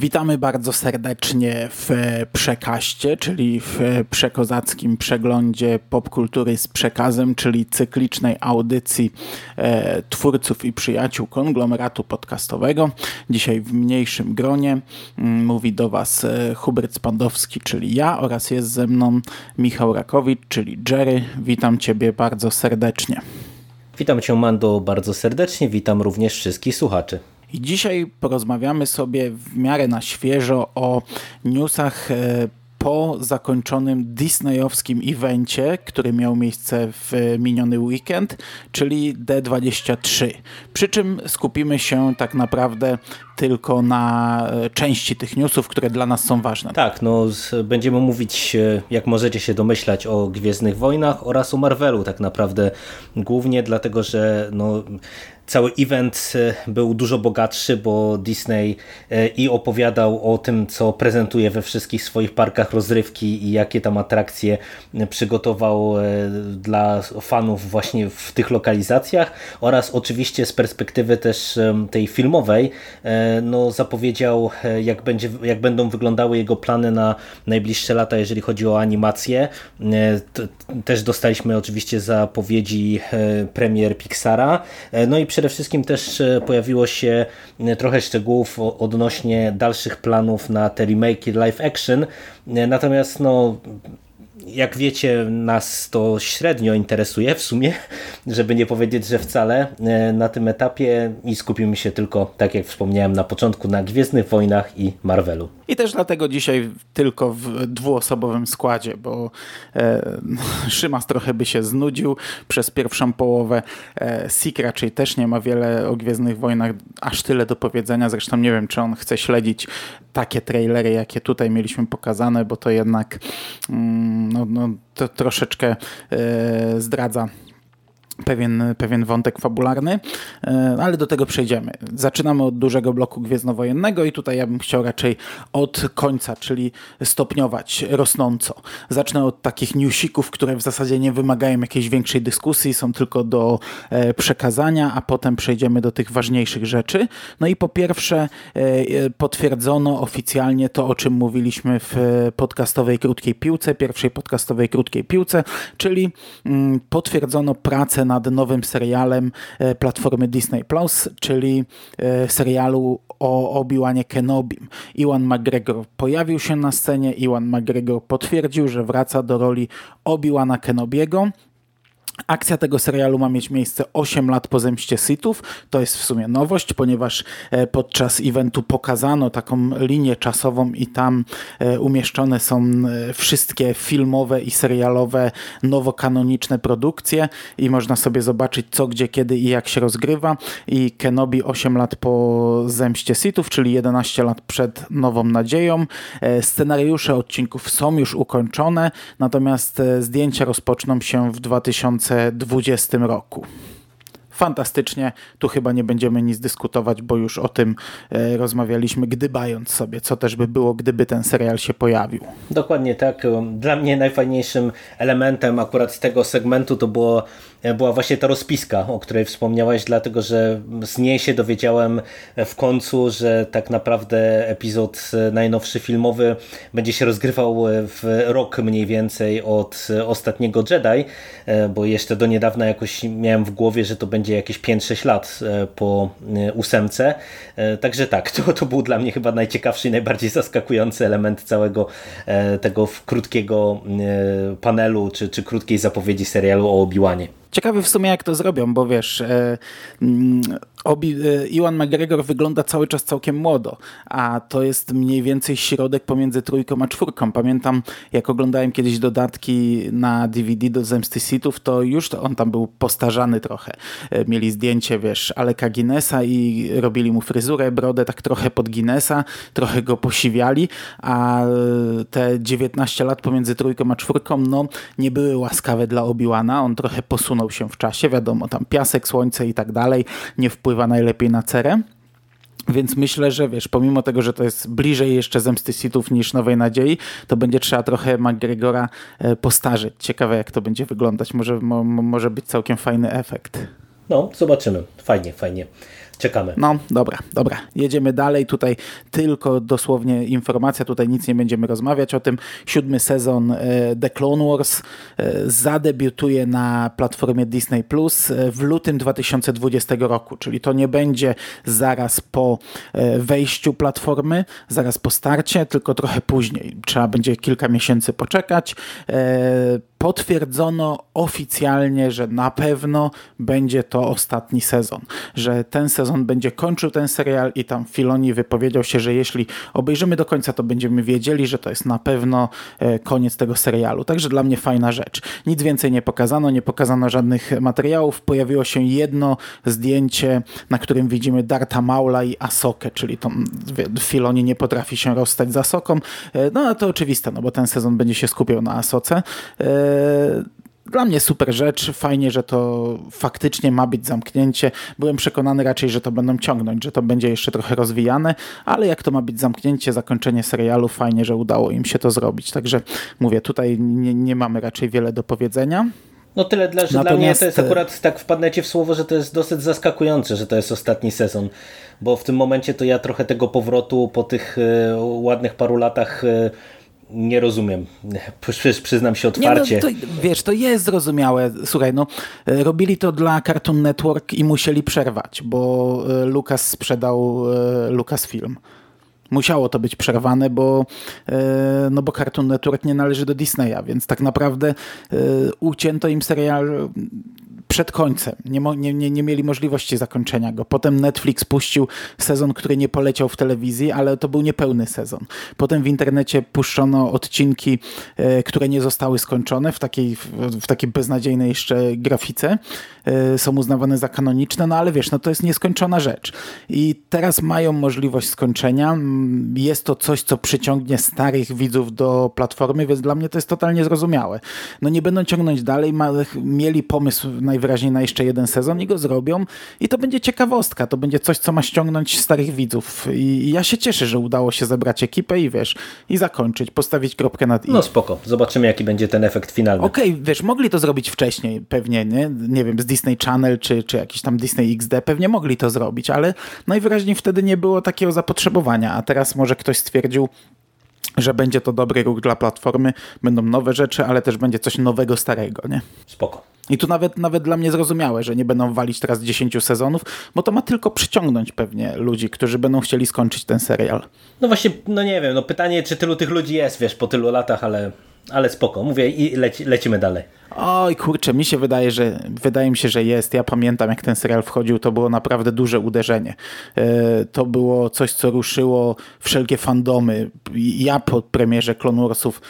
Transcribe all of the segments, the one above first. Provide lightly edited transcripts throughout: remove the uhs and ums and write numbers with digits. Witamy bardzo serdecznie w Przekaście, czyli w przekozackim przeglądzie popkultury z przekazem, czyli cyklicznej audycji twórców i przyjaciół konglomeratu podcastowego. Dzisiaj w mniejszym gronie mówi do Was Hubert Spandowski, czyli ja, oraz jest ze mną Michał Rakowicz, czyli Jerry. Witam Ciebie bardzo serdecznie. Witam Cię, Mando, bardzo serdecznie. Witam również wszystkich słuchaczy. I dzisiaj porozmawiamy sobie w miarę na świeżo o newsach po zakończonym disneyowskim evencie, który miał miejsce w miniony weekend, czyli D23. Przy czym skupimy się tak naprawdę tylko na części tych newsów, które dla nas są ważne. Tak, no będziemy mówić, jak możecie się domyślać, o Gwiezdnych Wojnach oraz o Marvelu tak naprawdę głównie, dlatego że no, cały event był dużo bogatszy, bo Disney i opowiadał o tym, co prezentuje we wszystkich swoich parkach rozrywki i jakie tam atrakcje przygotował dla fanów właśnie w tych lokalizacjach, oraz oczywiście z perspektywy też tej filmowej no, zapowiedział, jak będą wyglądały jego plany na najbliższe lata, jeżeli chodzi o animację. Też dostaliśmy oczywiście zapowiedzi premier Pixara. No i przede wszystkim też pojawiło się trochę szczegółów odnośnie dalszych planów na te remake live action. Natomiast no, jak wiecie, nas to średnio interesuje w sumie, żeby nie powiedzieć, że wcale na tym etapie, i skupimy się tylko, tak jak wspomniałem na początku, na Gwiezdnych Wojnach i Marvelu. I też dlatego dzisiaj tylko w dwuosobowym składzie, bo Szymas trochę by się znudził przez pierwszą połowę. Sik raczej też nie ma wiele o Gwiezdnych Wojnach aż tyle do powiedzenia. Zresztą nie wiem, czy on chce śledzić takie trailery, jakie tutaj mieliśmy pokazane, bo to jednak to troszeczkę zdradza pewien wątek fabularny, ale do tego przejdziemy. Zaczynamy od dużego bloku gwiezdnowojennego i tutaj ja bym chciał raczej od końca, czyli stopniować rosnąco. Zacznę od takich newsików, które w zasadzie nie wymagają jakiejś większej dyskusji, są tylko do przekazania, a potem przejdziemy do tych ważniejszych rzeczy. No i po pierwsze potwierdzono oficjalnie to, o czym mówiliśmy w podcastowej krótkiej piłce, pierwszej podcastowej krótkiej piłce, czyli potwierdzono pracę nad nowym serialem platformy Disney+, czyli serialu o Obi-Wanie Kenobim. Ewan McGregor pojawił się na scenie, Ewan McGregor potwierdził, że wraca do roli Obi-Wana Kenobiego. Akcja tego serialu ma mieć miejsce 8 lat po zemście Sithów. To jest w sumie nowość, ponieważ podczas eventu pokazano taką linię czasową i tam umieszczone są wszystkie filmowe i serialowe nowokanoniczne produkcje i można sobie zobaczyć, co, gdzie, kiedy i jak się rozgrywa. I Kenobi 8 lat po zemście Sithów, czyli 11 lat przed Nową Nadzieją. Scenariusze odcinków są już ukończone, natomiast zdjęcia rozpoczną się w 2020 roku. Fantastycznie, tu chyba nie będziemy nic dyskutować, bo już o tym rozmawialiśmy, gdybając sobie, co też by było, gdyby ten serial się pojawił. Dokładnie tak. Dla mnie najfajniejszym elementem akurat z tego segmentu to była właśnie ta rozpiska, o której wspomniałaś, dlatego że z niej się dowiedziałem w końcu, że tak naprawdę epizod najnowszy filmowy będzie się rozgrywał w rok mniej więcej od ostatniego Jedi, bo jeszcze do niedawna jakoś miałem w głowie, że to będzie jakieś 5-6 lat po ósemce. Także tak, to był dla mnie chyba najciekawszy i najbardziej zaskakujący element całego tego krótkiego panelu, czy krótkiej zapowiedzi serialu o Obi-Wanie. Ciekawy w sumie, jak to zrobią, bo wiesz, Ewan McGregor wygląda cały czas całkiem młodo, a to jest mniej więcej środek pomiędzy trójką a czwórką. Pamiętam, jak oglądałem kiedyś dodatki na DVD do Zemsty Sithów, to już on tam był postarzany trochę. Mieli zdjęcie, wiesz, Aleka Guinnessa i robili mu fryzurę, brodę tak trochę pod Guinnessa, trochę go posiwiali, a te 19 lat pomiędzy trójką a czwórką, no nie były łaskawe dla Obi-Wana. On trochę posunął się w czasie, wiadomo, tam piasek, słońce i tak dalej, nie wpływa najlepiej na cerę. Więc myślę, że wiesz, pomimo tego, że to jest bliżej jeszcze Zemsty Sithów niż Nowej Nadziei, to będzie trzeba trochę McGregora postarzyć. Ciekawe, jak to będzie wyglądać. Może być całkiem fajny efekt. No, zobaczymy. Fajnie. Czekamy. No, dobra. Jedziemy dalej. Tutaj tylko dosłownie informacja, tutaj nic nie będziemy rozmawiać o tym. 7. sezon The Clone Wars zadebiutuje na platformie Disney Plus w lutym 2020 roku, czyli to nie będzie zaraz po wejściu platformy, zaraz po starcie, tylko trochę później. Trzeba będzie kilka miesięcy poczekać. Potwierdzono oficjalnie, że na pewno będzie to ostatni sezon, że ten sezon będzie kończył ten serial i tam Filoni wypowiedział się, że jeśli obejrzymy do końca, to będziemy wiedzieli, że to jest na pewno koniec tego serialu. Także dla mnie fajna rzecz. Nic więcej nie pokazano żadnych materiałów. Pojawiło się jedno zdjęcie, na którym widzimy Dartha Maula i Ahsokę, czyli to Filoni nie potrafi się rozstać z Ahsoką. No a to oczywiste, no bo ten sezon będzie się skupiał na Ahsoce. Dla mnie super rzecz, fajnie, że to faktycznie ma być zamknięcie. Byłem przekonany raczej, że to będą ciągnąć, że to będzie jeszcze trochę rozwijane, ale jak to ma być zamknięcie, zakończenie serialu, fajnie, że udało im się to zrobić. Także mówię, tutaj nie mamy raczej wiele do powiedzenia. No tyle, że dla mnie to jest akurat, tak wpadnę ci w słowo, że to jest dosyć zaskakujące, że to jest ostatni sezon, bo w tym momencie to ja trochę tego powrotu po tych ładnych paru latach nie rozumiem. Przyznam się otwarcie. To jest zrozumiałe. Słuchaj, robili to dla Cartoon Network i musieli przerwać, bo Lucas sprzedał Lucasfilm. Musiało to być przerwane, bo Cartoon Network nie należy do Disneya, więc tak naprawdę ucięto im serial przed końcem. Nie mieli możliwości zakończenia go. Potem Netflix puścił sezon, który nie poleciał w telewizji, ale to był niepełny sezon. Potem w internecie puszczono odcinki, które nie zostały skończone w takiej beznadziejnej jeszcze grafice. Są uznawane za kanoniczne, no ale wiesz, to jest nieskończona rzecz. I teraz mają możliwość skończenia. Jest to coś, co przyciągnie starych widzów do platformy, więc dla mnie to jest totalnie zrozumiałe. Nie będą ciągnąć dalej, mieli pomysł najwyraźniej na jeszcze jeden sezon i go zrobią i to będzie ciekawostka, to będzie coś, co ma ściągnąć starych widzów i ja się cieszę, że udało się zebrać ekipę i i zakończyć, postawić kropkę nad i. No spoko, zobaczymy, jaki będzie ten efekt finalny. Okej, mogli to zrobić wcześniej pewnie, nie wiem, z Disney Channel czy jakiś tam Disney XD, pewnie mogli to zrobić, ale najwyraźniej wtedy nie było takiego zapotrzebowania, a teraz może ktoś stwierdził, że będzie to dobry ruch dla platformy, będą nowe rzeczy, ale też będzie coś nowego, starego, nie? Spoko. I tu nawet dla mnie zrozumiałe, że nie będą walić teraz 10 sezonów, bo to ma tylko przyciągnąć pewnie ludzi, którzy będą chcieli skończyć ten serial. No właśnie, nie wiem, pytanie, czy tylu tych ludzi jest, po tylu latach, ale spoko. Mówię i lecimy dalej. Oj kurczę, mi się wydaje mi się, że jest. Ja pamiętam, jak ten serial wchodził, to było naprawdę duże uderzenie. To było coś, co ruszyło wszelkie fandomy. Ja po premierze Clone Warsów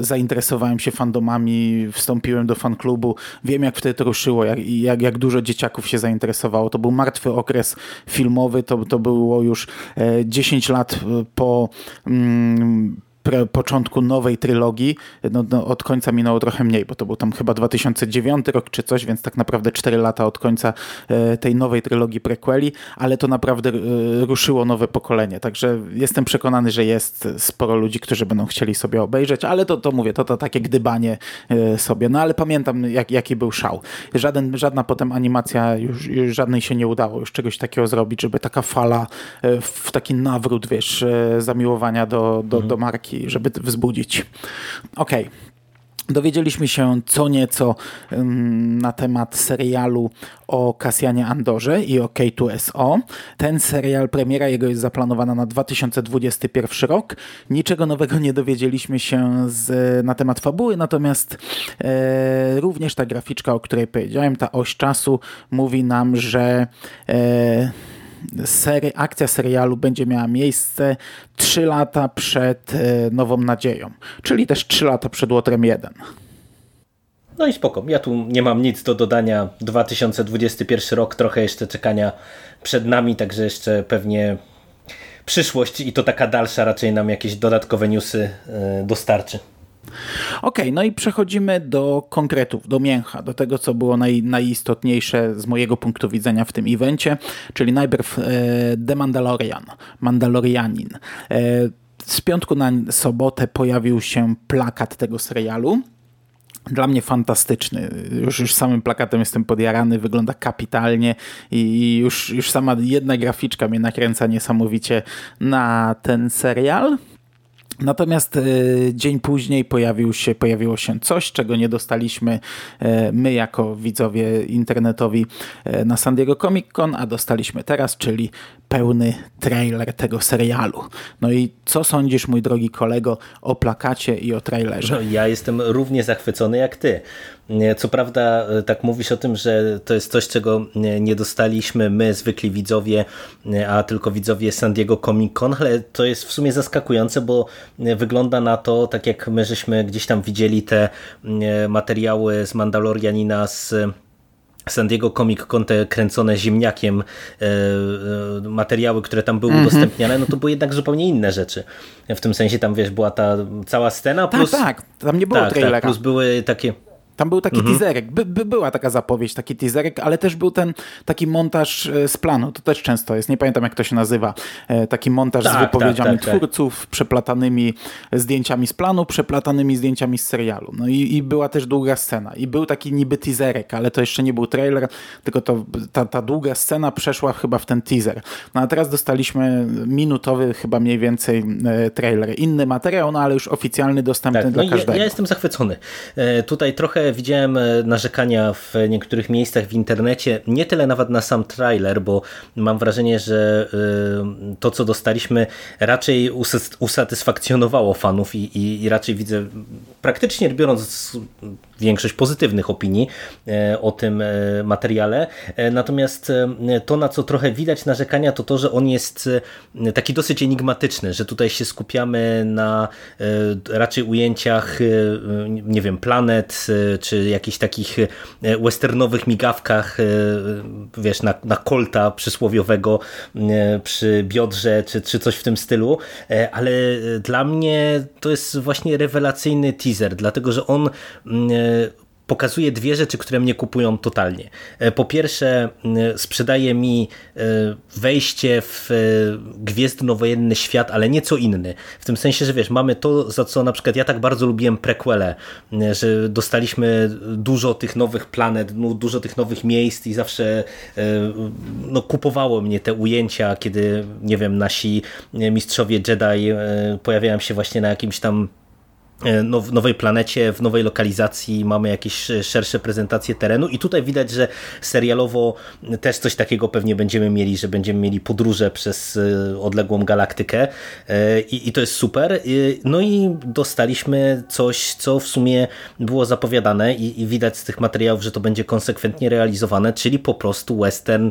zainteresowałem się fandomami, wstąpiłem do fanklubu. Wiem, jak wtedy to ruszyło, jak dużo dzieciaków się zainteresowało. To był martwy okres filmowy, to było już 10 lat po początku nowej trylogii, od końca minęło trochę mniej, bo to był tam chyba 2009 rok czy coś, więc tak naprawdę 4 lata od końca tej nowej trylogii prequeli, ale to naprawdę ruszyło nowe pokolenie, także jestem przekonany, że jest sporo ludzi, którzy będą chcieli sobie obejrzeć, ale to mówię, to takie gdybanie sobie, ale pamiętam, jaki był szał. Żadna potem animacja, już żadnej się nie udało już czegoś takiego zrobić, żeby taka fala, taki nawrót, zamiłowania do marki, żeby wzbudzić. Okej. Dowiedzieliśmy się co nieco na temat serialu o Cassianie Andorze i o K2SO. Ten serial, premiera jego jest zaplanowana na 2021 rok. Niczego nowego nie dowiedzieliśmy się na temat fabuły, natomiast również ta graficzka, o której powiedziałem, ta oś czasu mówi nam, że akcja serialu będzie miała miejsce 3 lata przed Nową Nadzieją, czyli też 3 lata przed Łotrem 1. No i spoko, ja tu nie mam nic do dodania. 2021 rok, trochę jeszcze czekania przed nami, także jeszcze pewnie przyszłość i to taka dalsza raczej nam jakieś dodatkowe newsy dostarczy. Okej, no i przechodzimy do konkretów, do mięcha, do tego, co było najistotniejsze z mojego punktu widzenia w tym evencie, czyli najpierw The Mandalorian, Mandalorianin. Z piątku na sobotę pojawił się plakat tego serialu. Dla mnie fantastyczny. Już samym plakatem jestem podjarany, wygląda kapitalnie i już sama jedna graficzka mnie nakręca niesamowicie na ten serial. Natomiast dzień później pojawiło się coś, czego nie dostaliśmy my jako widzowie internetowi na San Diego Comic Con, a dostaliśmy teraz, czyli pełny trailer tego serialu. No i co sądzisz, mój drogi kolego, o plakacie i o trailerze? No, ja jestem równie zachwycony jak ty. Co prawda tak mówisz o tym, że to jest coś, czego nie dostaliśmy my, zwykli widzowie, a tylko widzowie San Diego Comic Con, ale to jest w sumie zaskakujące, bo wygląda na to, tak jak my żeśmy gdzieś tam widzieli te materiały z Mandalorianina z San Diego Comic Con, te kręcone ziemniakiem materiały, które tam były udostępniane, no to były jednak zupełnie inne rzeczy. W tym sensie tam, wiesz, była ta cała scena. Plus, tak, tam nie było trailera. Tak, plus były takie... Tam był taki teaserek, była taka zapowiedź, taki teaserek, ale też był ten taki montaż z planu, to też często jest, nie pamiętam jak to się nazywa, taki montaż z wypowiedziami twórców, przeplatanymi zdjęciami z planu, przeplatanymi zdjęciami z serialu. No i była też długa scena i był taki niby teaserek, ale to jeszcze nie był trailer, tylko ta długa scena przeszła chyba w ten teaser. No a teraz dostaliśmy minutowy chyba mniej więcej trailer. Inny materiał, no ale już oficjalny, dostępny dla każdego. Ja jestem zachwycony. Tutaj trochę widziałem narzekania w niektórych miejscach w internecie, nie tyle nawet na sam trailer, bo mam wrażenie, że to, co dostaliśmy, raczej usatysfakcjonowało fanów i raczej widzę, praktycznie biorąc, większość pozytywnych opinii o tym materiale. Natomiast to, na co trochę widać narzekania, to to, że on jest taki dosyć enigmatyczny, że tutaj się skupiamy na raczej ujęciach, nie wiem, planet, czy jakichś takich westernowych migawkach, wiesz, na kolta przysłowiowego przy biodrze, czy coś w tym stylu, ale dla mnie to jest właśnie rewelacyjny teaser, dlatego że on pokazuje dwie rzeczy, które mnie kupują totalnie. Po pierwsze, sprzedaje mi wejście w gwiezdnowojenny świat, ale nieco inny. W tym sensie, że wiesz, mamy to, za co na przykład ja tak bardzo lubiłem prequele, że dostaliśmy dużo tych nowych planet, dużo tych nowych miejsc i zawsze kupowało mnie te ujęcia, kiedy, nie wiem, nasi mistrzowie Jedi pojawiają się właśnie na jakimś tam w nowej planecie, w nowej lokalizacji, mamy jakieś szersze prezentacje terenu i tutaj widać, że serialowo też coś takiego pewnie będziemy mieli, że będziemy mieli podróże przez odległą galaktykę i to jest super. No i dostaliśmy coś, co w sumie było zapowiadane i widać z tych materiałów, że to będzie konsekwentnie realizowane, czyli po prostu western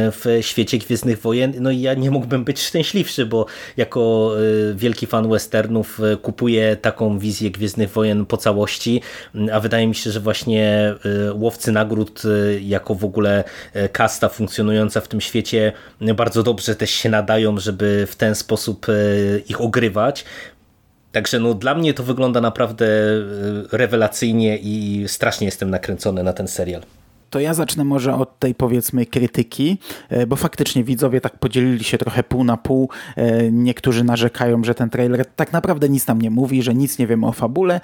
w świecie Gwiezdnych Wojen. No i ja nie mógłbym być szczęśliwszy, bo jako wielki fan westernów kupuję taką wizję Gwiezdnych Wojen po całości, a wydaje mi się, że właśnie Łowcy Nagród jako w ogóle kasta funkcjonująca w tym świecie bardzo dobrze też się nadają, żeby w ten sposób ich ogrywać. Także no, dla mnie to wygląda naprawdę rewelacyjnie i strasznie jestem nakręcony na ten serial. to ja zacznę może od tej, powiedzmy, krytyki, bo faktycznie widzowie tak podzielili się trochę pół na pół. Niektórzy narzekają, że ten trailer tak naprawdę nic nam nie mówi, że nic nie wiemy o fabule.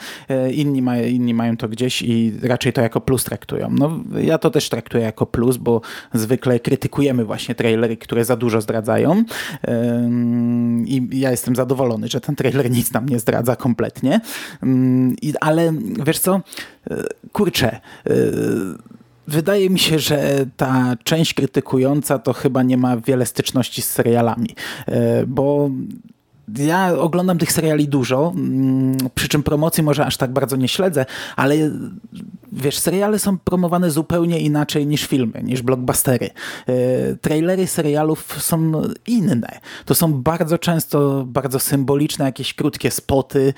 Inni mają to gdzieś i raczej to jako plus traktują. No, ja to też traktuję jako plus, bo zwykle krytykujemy właśnie trailery, które za dużo zdradzają. I ja jestem zadowolony, że ten trailer nic nam nie zdradza kompletnie. Ale wiesz co? Kurczę, wydaje mi się, że ta część krytykująca to chyba nie ma wiele styczności z serialami, bo ja oglądam tych seriali dużo, przy czym promocji może aż tak bardzo nie śledzę, ale wiesz, seriale są promowane zupełnie inaczej niż filmy, niż blockbustery. Trailery serialów są inne. To są bardzo często bardzo symboliczne jakieś krótkie spoty.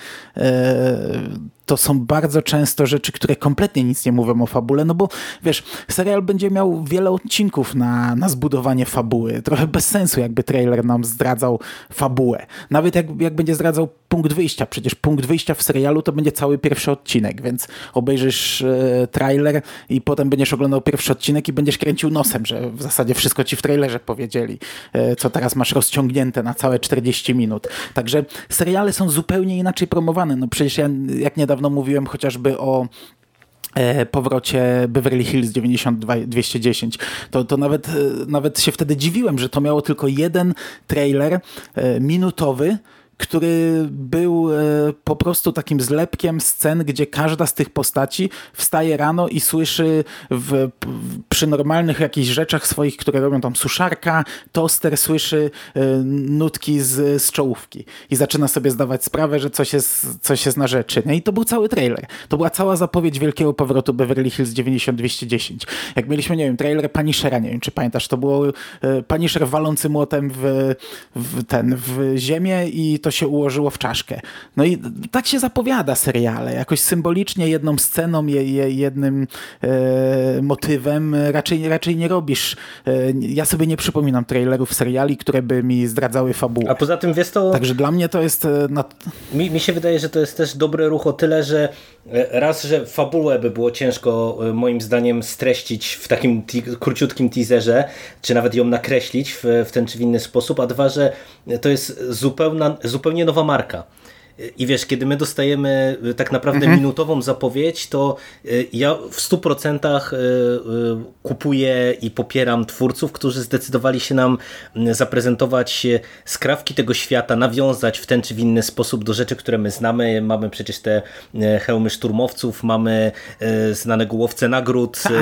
To są bardzo często rzeczy, które kompletnie nic nie mówią o fabule, no bo wiesz, serial będzie miał wiele odcinków na zbudowanie fabuły. Trochę bez sensu, jakby trailer nam zdradzał fabułę. Nawet jak będzie zdradzał punkt wyjścia. Przecież punkt wyjścia w serialu to będzie cały pierwszy odcinek, więc obejrzysz trailer i potem będziesz oglądał pierwszy odcinek i będziesz kręcił nosem, że w zasadzie wszystko ci w trailerze powiedzieli, co teraz masz rozciągnięte na całe 40 minut. Także seriale są zupełnie inaczej promowane. No przecież ja, jak niedawno mówiłem chociażby o powrocie Beverly Hills 90210, to nawet się wtedy dziwiłem, że to miało tylko jeden trailer minutowy, który był po prostu takim zlepkiem scen, gdzie każda z tych postaci wstaje rano i słyszy przy normalnych jakichś rzeczach swoich, które robią tam suszarka, toster, słyszy nutki z czołówki i zaczyna sobie zdawać sprawę, że coś jest na rzeczy. No i to był cały trailer. To była cała zapowiedź wielkiego powrotu Beverly Hills 90210. Jak mieliśmy, nie wiem, trailer Punishera, nie wiem czy pamiętasz, to było Punisher walący młotem w ziemię i to się ułożyło w czaszkę. No i tak się zapowiada seriale. Jakoś symbolicznie jedną sceną, jednym motywem raczej nie robisz. Ja sobie nie przypominam trailerów seriali, które by mi zdradzały fabułę. A poza tym wiesz to... Także dla mnie to jest... Mi się wydaje, że to jest też dobry ruch o tyle, że raz, że fabułę by było ciężko moim zdaniem streścić w takim króciutkim teaserze, czy nawet ją nakreślić w ten czy w inny sposób, a dwa, że to jest zupełnie nowa marka. I wiesz, kiedy my dostajemy tak naprawdę minutową zapowiedź, to ja w 100% kupuję i popieram twórców, którzy zdecydowali się nam zaprezentować skrawki tego świata, nawiązać w ten czy w inny sposób do rzeczy, które my znamy. Mamy przecież te hełmy szturmowców, mamy znanego łowcę nagród, tak.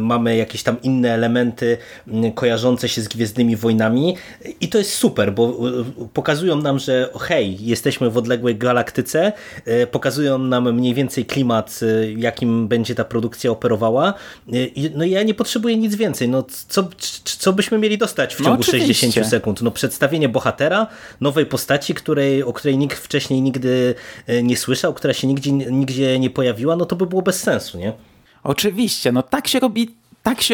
Mamy jakieś tam inne elementy kojarzące się z Gwiezdnymi Wojnami i to jest super, bo pokazują nam, że hej, jesteśmy w odległości galaktyce, pokazują nam mniej więcej klimat, jakim będzie ta produkcja operowała. No ja nie potrzebuję nic więcej. No co byśmy mieli dostać w ciągu 60 sekund? No przedstawienie bohatera, nowej postaci, o której nikt wcześniej nigdy nie słyszał, która się nigdzie nie pojawiła, no to by było bez sensu, nie? Oczywiście, no tak się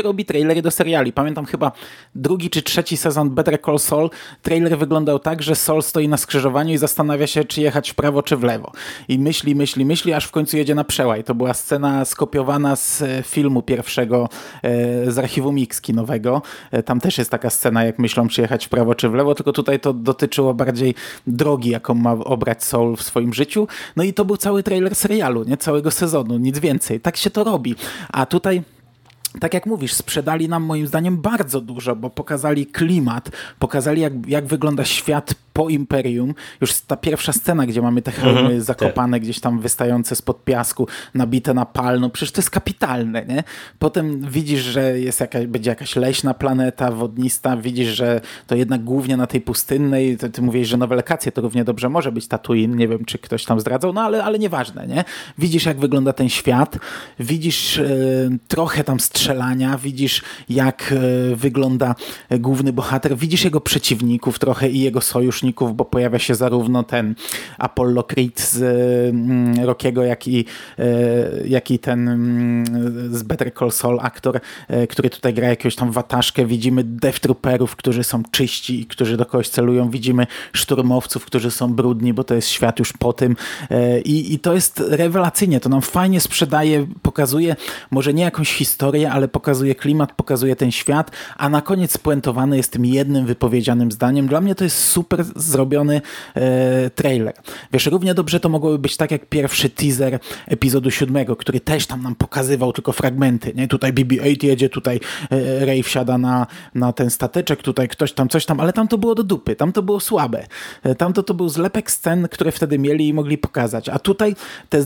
robi trailery do seriali. Pamiętam chyba 2. czy 3. sezon Better Call Saul. Trailer wyglądał tak, że Saul stoi na skrzyżowaniu i zastanawia się, czy jechać w prawo, czy w lewo. I myśli, aż w końcu jedzie na przełaj. To była scena skopiowana z filmu pierwszego, z archiwum X kinowego. Tam też jest taka scena, jak myślą, czy jechać w prawo, czy w lewo, tylko tutaj to dotyczyło bardziej drogi, jaką ma obrać Saul w swoim życiu. No i to był cały trailer serialu, nie? Całego sezonu, nic więcej. Tak się to robi. A tutaj... Tak jak mówisz, sprzedali nam moim zdaniem bardzo dużo, bo pokazali klimat, pokazali jak wygląda świat po Imperium. Już ta pierwsza scena, gdzie mamy te hełmy zakopane gdzieś tam, wystające spod piasku, nabite na pal, no przecież to jest kapitalne, nie? Potem widzisz, że będzie jakaś leśna planeta, wodnista, widzisz, że to jednak głównie na tej pustynnej, ty mówisz, że nowe lokacje, to równie dobrze może być Tatooine, nie wiem, czy ktoś tam zdradzał, no ale nieważne, nie? Widzisz, jak wygląda ten świat, widzisz trochę tam strzelania, widzisz, jak wygląda główny bohater, widzisz jego przeciwników trochę i jego sojuszników, sojuszników, bo pojawia się zarówno ten Apollo Creed z Rockiego, jak i ten z Better Call Saul aktor, który tutaj gra jakiegoś tam wataszkę. Widzimy Death Trooperów, którzy są czyści i którzy do kogoś celują. Widzimy szturmowców, którzy są brudni, bo to jest świat już po tym. I to jest rewelacyjnie. To nam fajnie sprzedaje, pokazuje może nie jakąś historię, ale pokazuje klimat, pokazuje ten świat, a na koniec spuentowane jest tym jednym wypowiedzianym zdaniem. Dla mnie to jest super zrobiony trailer. Wiesz, równie dobrze to mogłoby być tak jak pierwszy teaser epizodu 7, który też tam nam pokazywał tylko fragmenty. Nie? Tutaj BB-8 jedzie, tutaj Rey wsiada na ten stateczek, tutaj ktoś tam, coś tam, ale tam to było do dupy, tam to było słabe. Tam to był zlepek scen, które wtedy mieli i mogli pokazać. A tutaj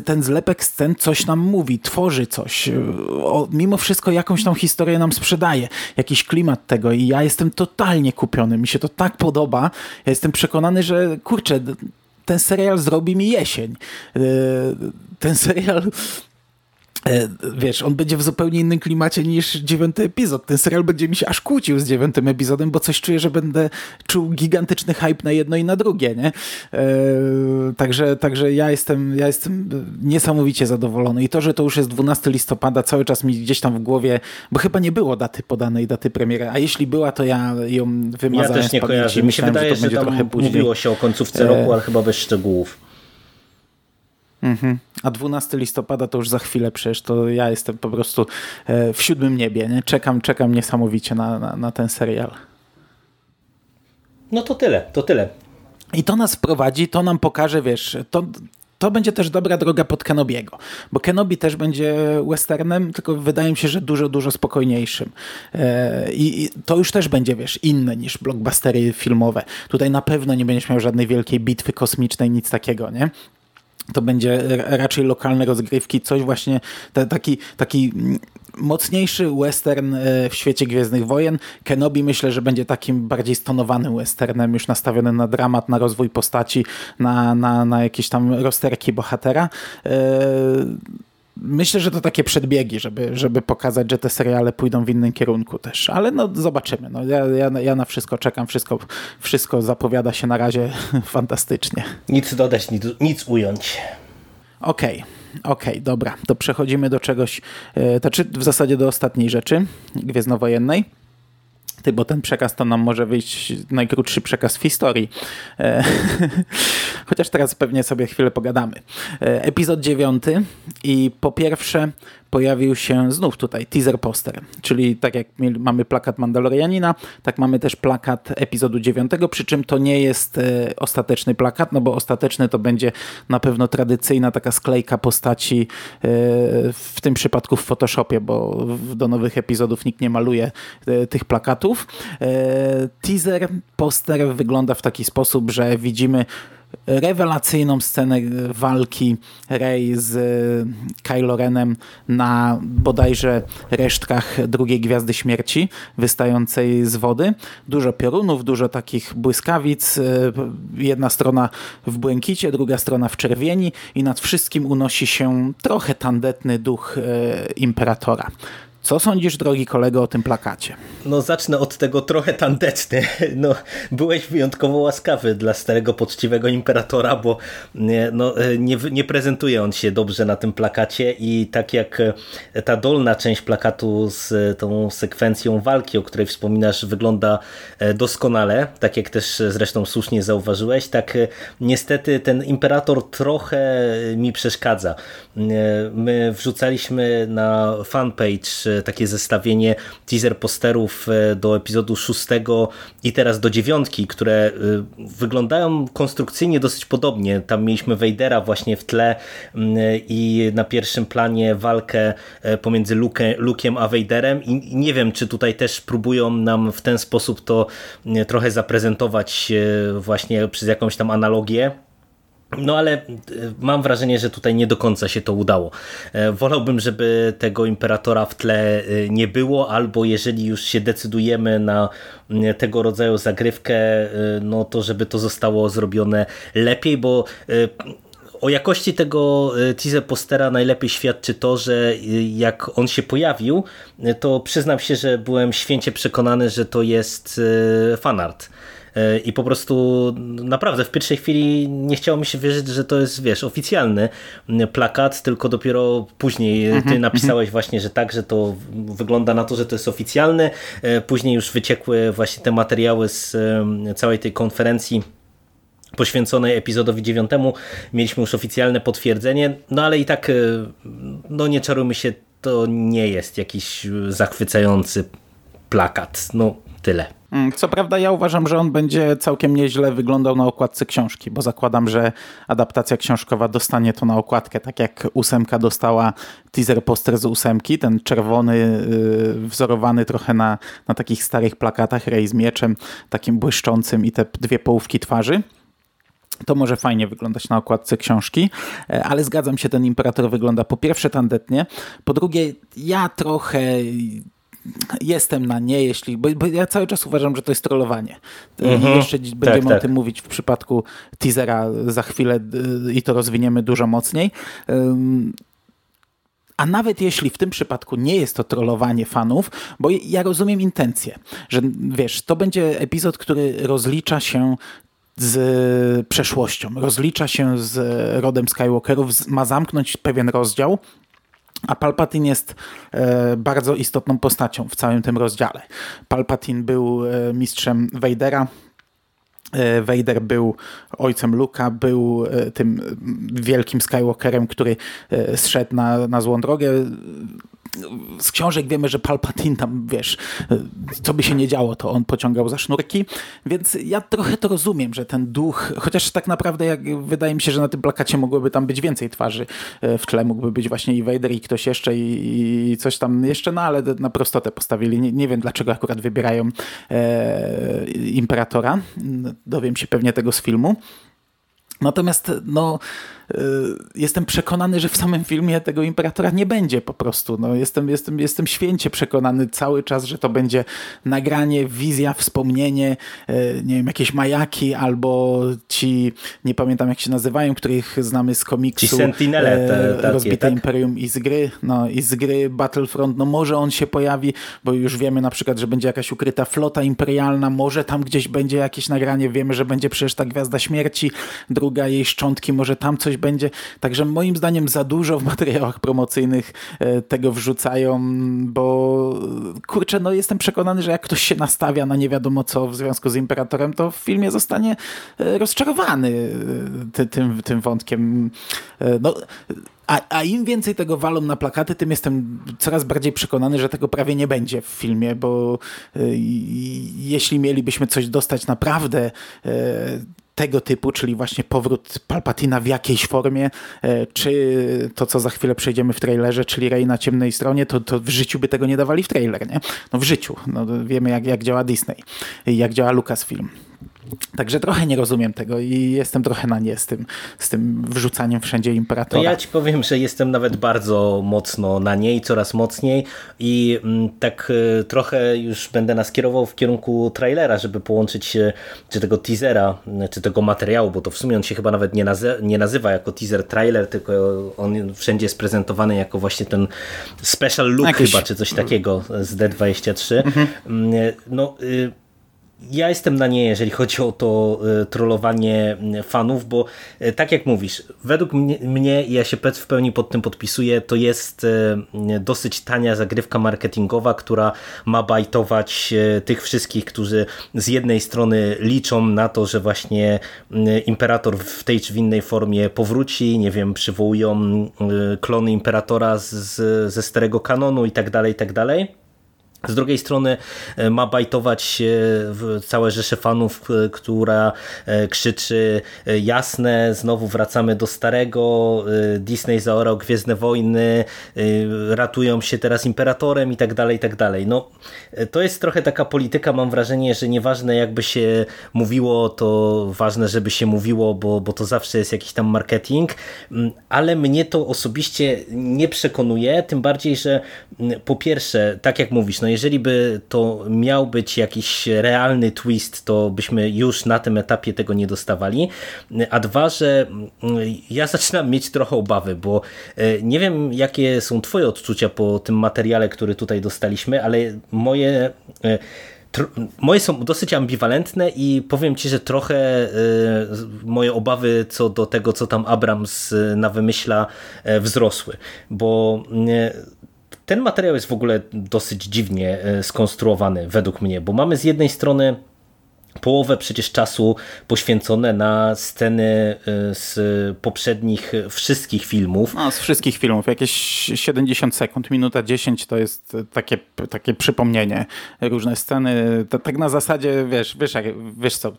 ten zlepek scen coś nam mówi, tworzy coś. Mimo wszystko jakąś tą historię nam sprzedaje. Jakiś klimat tego i ja jestem totalnie kupiony. Mi się to tak podoba. Ja jestem przekonany, że kurczę, ten serial zrobi mi jesień. Ten serial... Wiesz, on będzie w zupełnie innym klimacie niż 9 epizod. Ten serial będzie mi się aż kłócił z 9 epizodem, bo coś czuję, że będę czuł gigantyczny hype na jedno i na drugie, nie? Także ja jestem niesamowicie zadowolony. I to, że to już jest 12 listopada, cały czas mi gdzieś tam w głowie, bo chyba nie było daty podanej, daty premiery, a jeśli była, to ja ją wymazałem. Ja też nie kojarzę. Mi się wydaje, że tam mówiło się o końcówce roku, ale chyba bez szczegółów. A 12 listopada to już za chwilę, przecież to ja jestem po prostu w siódmym niebie. Nie? Czekam niesamowicie na ten serial. No to tyle. I to nas prowadzi, to nam pokaże, wiesz, to będzie też dobra droga pod Kenobiego, bo Kenobi też będzie westernem, tylko wydaje mi się, że dużo, dużo spokojniejszym. I to już też będzie, wiesz, inne niż blockbustery filmowe. Tutaj na pewno nie będziesz miał żadnej wielkiej bitwy kosmicznej, nic takiego, nie? To będzie raczej lokalne rozgrywki, coś właśnie taki mocniejszy western w świecie Gwiezdnych Wojen. Kenobi myślę, że będzie takim bardziej stonowanym westernem, już nastawionym na dramat, na rozwój postaci, na jakieś tam rozterki bohatera. Myślę, że to takie przedbiegi, żeby pokazać, że te seriale pójdą w innym kierunku też. Ale no zobaczymy. No, ja na wszystko czekam. Wszystko zapowiada się na razie fantastycznie. Nic dodać, nic ująć. Okej, dobra. To przechodzimy do czegoś, znaczy w zasadzie do ostatniej rzeczy gwiezdnowojennej. Bo ten przekaz to nam może wyjść najkrótszy przekaz w historii. Chociaż teraz pewnie sobie chwilę pogadamy. Epizod 9 i po pierwsze pojawił się znów tutaj teaser poster, czyli tak jak mamy plakat Mandalorianina, tak mamy też plakat epizodu 9, przy czym to nie jest ostateczny plakat, no bo ostateczny to będzie na pewno tradycyjna taka sklejka postaci, w tym przypadku w Photoshopie, bo do nowych epizodów nikt nie maluje tych plakatów. Teaser poster wygląda w taki sposób, że widzimy rewelacyjną scenę walki Rey z Kylo Renem na bodajże resztkach drugiej Gwiazdy Śmierci wystającej z wody. Dużo piorunów, dużo takich błyskawic. Jedna strona w błękicie, druga strona w czerwieni i nad wszystkim unosi się trochę tandetny duch Imperatora. Co sądzisz, drogi kolego, o tym plakacie? No zacznę od tego trochę tandetny. No, byłeś wyjątkowo łaskawy dla starego, poczciwego imperatora, bo nie prezentuje on się dobrze na tym plakacie i tak jak ta dolna część plakatu z tą sekwencją walki, o której wspominasz, wygląda doskonale, tak jak też zresztą słusznie zauważyłeś, tak niestety ten imperator trochę mi przeszkadza. My wrzucaliśmy na fanpage takie zestawienie teaser posterów do epizodu 6 i teraz do 9, które wyglądają konstrukcyjnie dosyć podobnie. Tam mieliśmy Vadera właśnie w tle i na pierwszym planie walkę pomiędzy Luke'em a Vaderem i nie wiem, czy tutaj też próbują nam w ten sposób to trochę zaprezentować właśnie przez jakąś tam analogię. No ale mam wrażenie, że tutaj nie do końca się to udało. Wolałbym, żeby tego imperatora w tle nie było, albo jeżeli już się decydujemy na tego rodzaju zagrywkę, no to żeby to zostało zrobione lepiej, bo o jakości tego teaser postera najlepiej świadczy to, że jak on się pojawił, to przyznam się, że byłem święcie przekonany, że to jest fanart. i po prostu naprawdę w pierwszej chwili nie chciało mi się wierzyć, że to jest, wiesz, oficjalny plakat, tylko dopiero później ty napisałeś właśnie, że tak, że to wygląda na to, że to jest oficjalny. Później już wyciekły właśnie te materiały z całej tej konferencji poświęconej epizodowi 9. Mieliśmy już oficjalne potwierdzenie, no ale i tak, no nie czarujmy się, to nie jest jakiś zachwycający plakat. No tyle. Co prawda ja uważam, że on będzie całkiem nieźle wyglądał na okładce książki, bo zakładam, że adaptacja książkowa dostanie to na okładkę, tak jak 8 dostała teaser poster z 8, ten czerwony, wzorowany trochę na takich starych plakatach, Rey z mieczem, takim błyszczącym i te dwie połówki twarzy. To może fajnie wyglądać na okładce książki, ale zgadzam się, ten imperator wygląda po pierwsze tandetnie, po drugie ja trochę... jestem na nie, jeśli, bo ja cały czas uważam, że to jest trollowanie. Jeszcze będziemy o tym mówić w przypadku teasera za chwilę i to rozwiniemy dużo mocniej. A nawet jeśli w tym przypadku nie jest to trollowanie fanów, bo ja rozumiem intencję, że wiesz, to będzie epizod, który rozlicza się z przeszłością, rozlicza się z rodem Skywalkerów, ma zamknąć pewien rozdział, a Palpatine jest bardzo istotną postacią w całym tym rozdziale. Palpatine był mistrzem Vadera, Vader był ojcem Luke'a, był tym wielkim Skywalkerem, który zszedł na złą drogę. Z książek wiemy, że Palpatine tam, wiesz, co by się nie działo, to on pociągał za sznurki, więc ja trochę to rozumiem, że ten duch, chociaż tak naprawdę wydaje mi się, że na tym plakacie mogłoby tam być więcej twarzy, w tle mógłby być właśnie i Vader i ktoś jeszcze i coś tam jeszcze, no ale na prostotę postawili, nie wiem dlaczego akurat wybierają Imperatora, dowiem się pewnie tego z filmu. Natomiast no, jestem przekonany, że w samym filmie tego imperatora nie będzie po prostu. No, jestem święcie przekonany cały czas, że to będzie nagranie, wizja, wspomnienie, nie wiem, jakieś majaki albo ci, nie pamiętam jak się nazywają, których znamy z komiksu. Ci Sentinele. Rozbite Imperium i z gry. No, i z gry Battlefront. No może on się pojawi, bo już wiemy na przykład, że będzie jakaś ukryta flota imperialna. Może tam gdzieś będzie jakieś nagranie. Wiemy, że będzie przecież ta Gwiazda Śmierci. Druga, jej szczątki, może tam coś będzie. Także moim zdaniem za dużo w materiałach promocyjnych tego wrzucają, bo kurczę, no jestem przekonany, że jak ktoś się nastawia na nie wiadomo co w związku z Imperatorem, to w filmie zostanie rozczarowany tym wątkiem. No, a im więcej tego walą na plakaty, tym jestem coraz bardziej przekonany, że tego prawie nie będzie w filmie, bo jeśli mielibyśmy coś dostać naprawdę tego typu, czyli właśnie powrót Palpatina w jakiejś formie, czy to, co za chwilę przejdziemy w trailerze, czyli Rey na ciemnej stronie, to w życiu by tego nie dawali w trailer, nie? No w życiu. No wiemy, jak działa Disney, jak działa Lucasfilm. Także trochę nie rozumiem tego i jestem trochę na nie z tym wrzucaniem wszędzie imperatora. No ja ci powiem, że jestem nawet bardzo mocno na niej, coraz mocniej i tak trochę już będę nas kierował w kierunku trailera, żeby połączyć czy tego teasera, czy tego materiału, bo to w sumie on się chyba nawet nie nazywa jako teaser trailer, tylko on wszędzie jest prezentowany jako właśnie ten special look jakiś... chyba, czy coś takiego z D23. No... ja jestem na nie, jeżeli chodzi o to trollowanie fanów, bo tak jak mówisz, według mnie, ja się w pełni pod tym podpisuję, to jest dosyć tania zagrywka marketingowa, która ma bajtować tych wszystkich, którzy z jednej strony liczą na to, że właśnie imperator w tej czy w innej formie powróci, nie wiem, przywołują klony imperatora ze starego kanonu i tak dalej, i tak dalej. Z drugiej strony ma bajtować całe rzesze fanów, która krzyczy jasne, znowu wracamy do starego, Disney zaorał Gwiezdne Wojny, ratują się teraz imperatorem i tak dalej, i tak dalej. No, to jest trochę taka polityka, mam wrażenie, że nieważne jakby się mówiło, to ważne, żeby się mówiło, bo to zawsze jest jakiś tam marketing, ale mnie to osobiście nie przekonuje, tym bardziej, że po pierwsze, tak jak mówisz, no jeżeli by to miał być jakiś realny twist, to byśmy już na tym etapie tego nie dostawali. A dwa, że ja zaczynam mieć trochę obawy, bo nie wiem, jakie są twoje odczucia po tym materiale, który tutaj dostaliśmy, ale moje moje są dosyć ambiwalentne i powiem ci, że trochę moje obawy co do tego, co tam Abrams nawymyśla, wzrosły, bo ten materiał jest w ogóle dosyć dziwnie skonstruowany według mnie, bo mamy z jednej strony połowę przecież czasu poświęcone na sceny z poprzednich wszystkich filmów. No, z wszystkich filmów. Jakieś 70 sekund, minuta 10 to jest takie przypomnienie. Różne sceny. To, tak na zasadzie, wiesz co,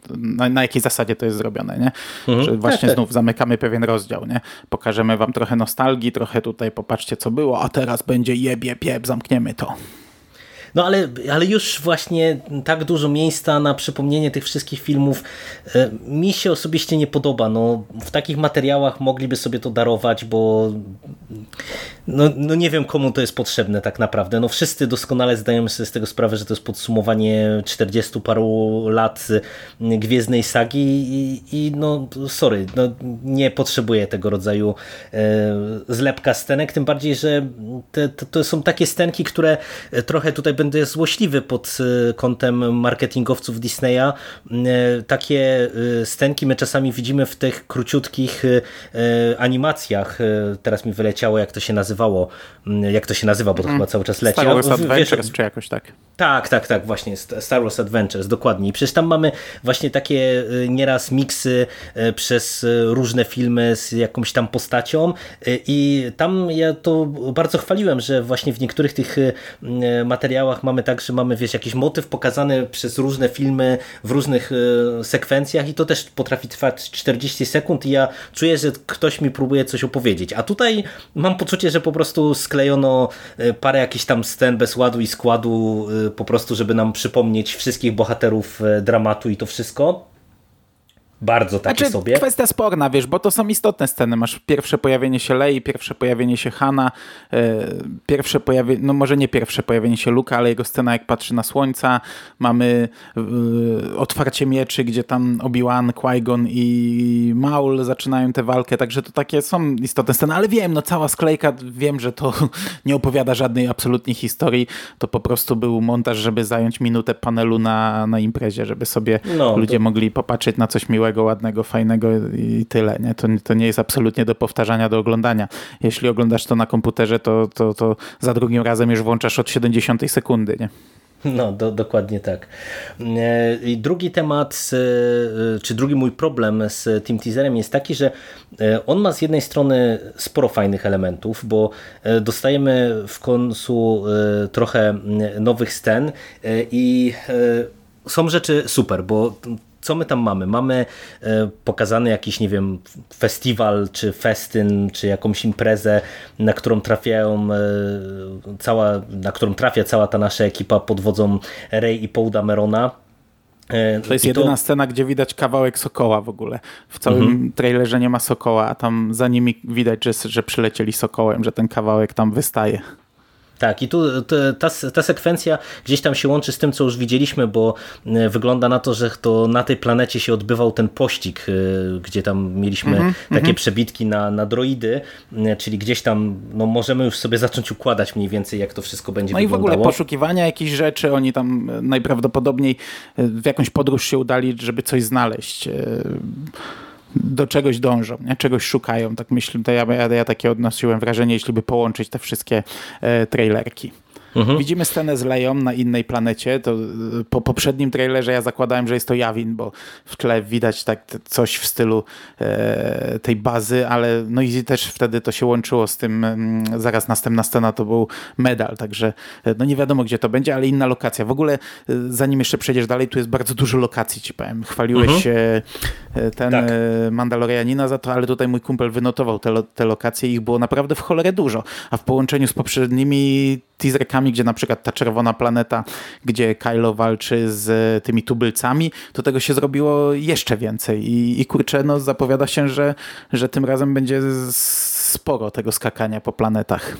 na jakiej zasadzie to jest zrobione, nie? Mhm. Że właśnie znów zamykamy pewien rozdział, nie? Pokażemy wam trochę nostalgii, trochę tutaj popatrzcie co było, a teraz będzie jeb, zamkniemy to. No ale już właśnie tak dużo miejsca na przypomnienie tych wszystkich filmów mi się osobiście nie podoba. No, w takich materiałach mogliby sobie to darować, bo no nie wiem komu to jest potrzebne tak naprawdę. No, wszyscy doskonale zdajemy sobie z tego sprawę, że to jest podsumowanie 40 paru lat Gwiezdnej Sagi i no sorry, no, nie potrzebuję tego rodzaju zlepka scenek, tym bardziej, że to są takie scenki, które trochę tutaj będę złośliwy pod kątem marketingowców Disneya. Takie scenki my czasami widzimy w tych króciutkich animacjach. Teraz mi wyleciało, jak to się nazywa, bo to chyba cały czas leci. Star Wars Adventures, czy jakoś tak. Tak, właśnie. Star Wars Adventures, dokładnie. I przecież tam mamy właśnie takie nieraz miksy przez różne filmy z jakąś tam postacią i tam ja to bardzo chwaliłem, że właśnie w niektórych tych materiałach mamy tak, że mamy jakiś motyw pokazany przez różne filmy w różnych sekwencjach i to też potrafi trwać 40 sekund i ja czuję, że ktoś mi próbuje coś opowiedzieć. A tutaj mam poczucie, że po prostu sklejono parę jakichś tam scen bez ładu i składu po prostu, żeby nam przypomnieć wszystkich bohaterów dramatu i to wszystko. Bardzo takie znaczy, sobie. Kwestia sporna, wiesz, bo to są istotne sceny. Masz pierwsze pojawienie się Lei, pierwsze pojawienie się Hana, pierwsze pojawienie, no może nie pierwsze pojawienie się Luka, ale jego scena jak patrzy na słońca. Mamy otwarcie mieczy, gdzie tam Obi-Wan, Qui-Gon i Maul zaczynają tę walkę, także to takie są istotne sceny, ale wiem, no cała sklejka, wiem, że to nie opowiada żadnej absolutnie historii, to po prostu był montaż, żeby zająć minutę panelu na imprezie, żeby sobie ludzie mogli popatrzeć na coś miłego, ładnego, fajnego i tyle. Nie? To nie jest absolutnie do powtarzania, do oglądania. Jeśli oglądasz to na komputerze, to za drugim razem już włączasz od 70 sekundy. Nie? No, dokładnie tak. I drugi temat, czy drugi mój problem z tym teaserem jest taki, że on ma z jednej strony sporo fajnych elementów, bo dostajemy w końcu trochę nowych scen i są rzeczy super, bo co my tam mamy? Mamy pokazany jakiś, nie wiem, festiwal, czy festyn, czy jakąś imprezę, na którą trafia cała ta nasza ekipa pod wodzą Rey i Poe Damerona. To jest jedyna scena, gdzie widać kawałek sokoła w ogóle. W całym trailerze nie ma sokoła, a tam za nimi widać, że przylecieli sokołem, że ten kawałek tam wystaje. Tak, i tu ta sekwencja gdzieś tam się łączy z tym, co już widzieliśmy, bo wygląda na to, że to na tej planecie się odbywał ten pościg, gdzie tam mieliśmy takie przebitki na droidy, czyli gdzieś tam możemy już sobie zacząć układać mniej więcej, jak to wszystko będzie wyglądało. No i w ogóle poszukiwania jakichś rzeczy, oni tam najprawdopodobniej w jakąś podróż się udali, żeby coś znaleźć. Do czegoś dążą, nie? Czegoś szukają. Tak myślę, to ja takie odnosiłem wrażenie, jeśli by połączyć te wszystkie trailerki. Widzimy scenę z Leją na innej planecie. To po poprzednim trailerze ja zakładałem, że jest to Yavin, bo w tle widać tak coś w stylu tej bazy, ale no i też wtedy to się łączyło z tym, zaraz następna scena to był medal, także nie wiadomo gdzie to będzie, ale inna lokacja. W ogóle zanim jeszcze przejdziesz dalej, tu jest bardzo dużo lokacji, ci powiem. Chwaliłeś ten Mandalorianina za to, ale tutaj mój kumpel wynotował te lokacje i ich było naprawdę w cholerę dużo, a w połączeniu z poprzednimi teaserkami, gdzie na przykład ta czerwona planeta, gdzie Kylo walczy z tymi tubylcami, to tego się zrobiło jeszcze więcej i kurczę, zapowiada się, że tym razem będzie sporo tego skakania po planetach.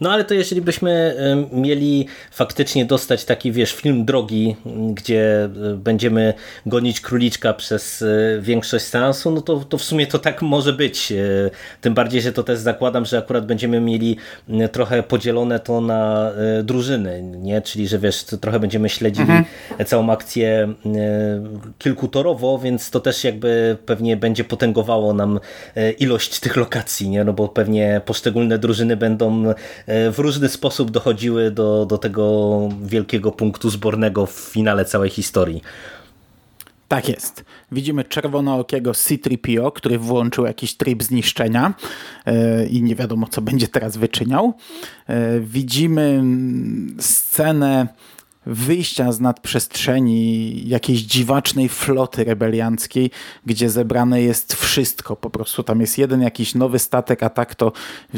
No ale to jeżeli byśmy mieli faktycznie dostać taki, wiesz, film drogi, gdzie będziemy gonić króliczka przez większość seansu, no to w sumie to tak może być. Tym bardziej, że to też zakładam, że akurat będziemy mieli trochę podzielone to na drużyny, nie? Czyli, że wiesz, trochę będziemy śledzili całą akcję kilkutorowo, więc to też jakby pewnie będzie potęgowało nam ilość tych lokacji, nie? No bo pewnie poszczególne drużyny będą w różny sposób dochodziły do tego wielkiego punktu zbornego w finale całej historii. Tak jest. Widzimy czerwonookiego C-3PO, który włączył jakiś tryb zniszczenia i nie wiadomo, co będzie teraz wyczyniał. Widzimy scenę wyjścia z nadprzestrzeni jakiejś dziwacznej floty rebelianckiej, gdzie zebrane jest wszystko. Po prostu tam jest jeden jakiś nowy statek, a tak to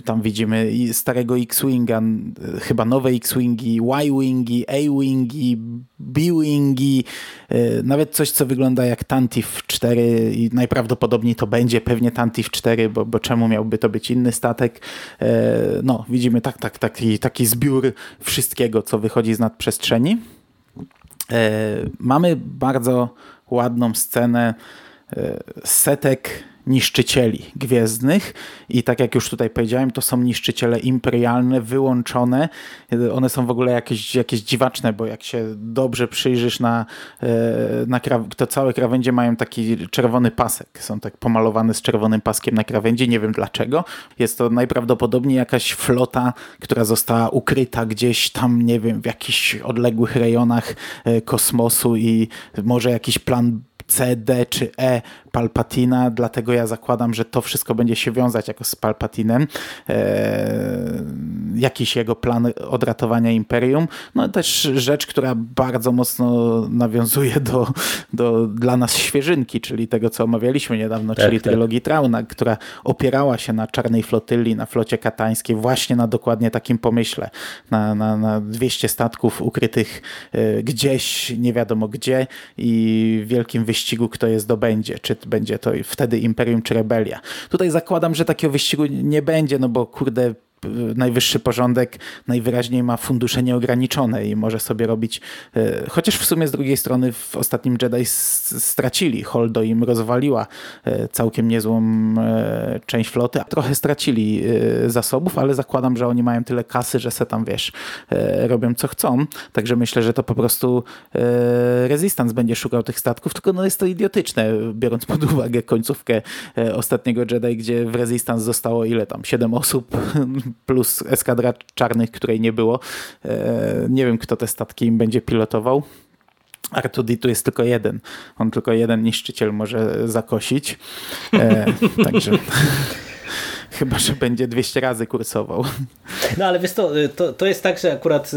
tam widzimy starego X-Winga, chyba nowe X-Wingi, Y-Wingi, A-Wingi, B-Wingi, nawet coś, co wygląda jak Tantive IV i najprawdopodobniej to będzie pewnie Tantive IV, bo czemu miałby to być inny statek? No, widzimy taki zbiór wszystkiego, co wychodzi z nadprzestrzeni. Mamy bardzo ładną scenę setek niszczycieli gwiezdnych i tak jak już tutaj powiedziałem, to są niszczyciele imperialne, wyłączone. One są w ogóle jakieś dziwaczne, bo jak się dobrze przyjrzysz na to całe krawędzie mają taki czerwony pasek. Są tak pomalowane z czerwonym paskiem na krawędzi. Nie wiem dlaczego. Jest to najprawdopodobniej jakaś flota, która została ukryta gdzieś tam, nie wiem, w jakichś odległych rejonach kosmosu i może jakiś plan C, D czy E Palpatina, dlatego ja zakładam, że to wszystko będzie się wiązać jako z Palpatinem. Jakiś jego plan odratowania Imperium. No też rzecz, która bardzo mocno nawiązuje do dla nas świeżynki, czyli tego, co omawialiśmy niedawno, tak, czyli trylogii Trauna, która opierała się na Czarnej Flotyli, na flocie katańskiej, właśnie na dokładnie takim pomyśle. Na 200 statków ukrytych gdzieś, nie wiadomo gdzie i wielkim wyścigu, kto je zdobędzie. Czy będzie to wtedy Imperium, czy Rebelia. Tutaj zakładam, że takiego wyścigu nie będzie, no bo kurde, najwyższy porządek najwyraźniej ma fundusze nieograniczone i może sobie robić, chociaż w sumie z drugiej strony w ostatnim Jedi stracili, Holdo im rozwaliła całkiem niezłą część floty, a trochę stracili zasobów, ale zakładam, że oni mają tyle kasy, że se tam, wiesz, robią co chcą, także myślę, że to po prostu Resistance będzie szukał tych statków, tylko no jest to idiotyczne, biorąc pod uwagę końcówkę ostatniego Jedi, gdzie w Resistance zostało ile tam, 7 osób plus eskadra czarnych, której nie było. Nie wiem, kto te statki im będzie pilotował. R2D2 jest tylko jeden. On tylko jeden niszczyciel może zakosić. Także... Chyba, że będzie 200 razy kursował. No ale wiesz, to jest tak, że akurat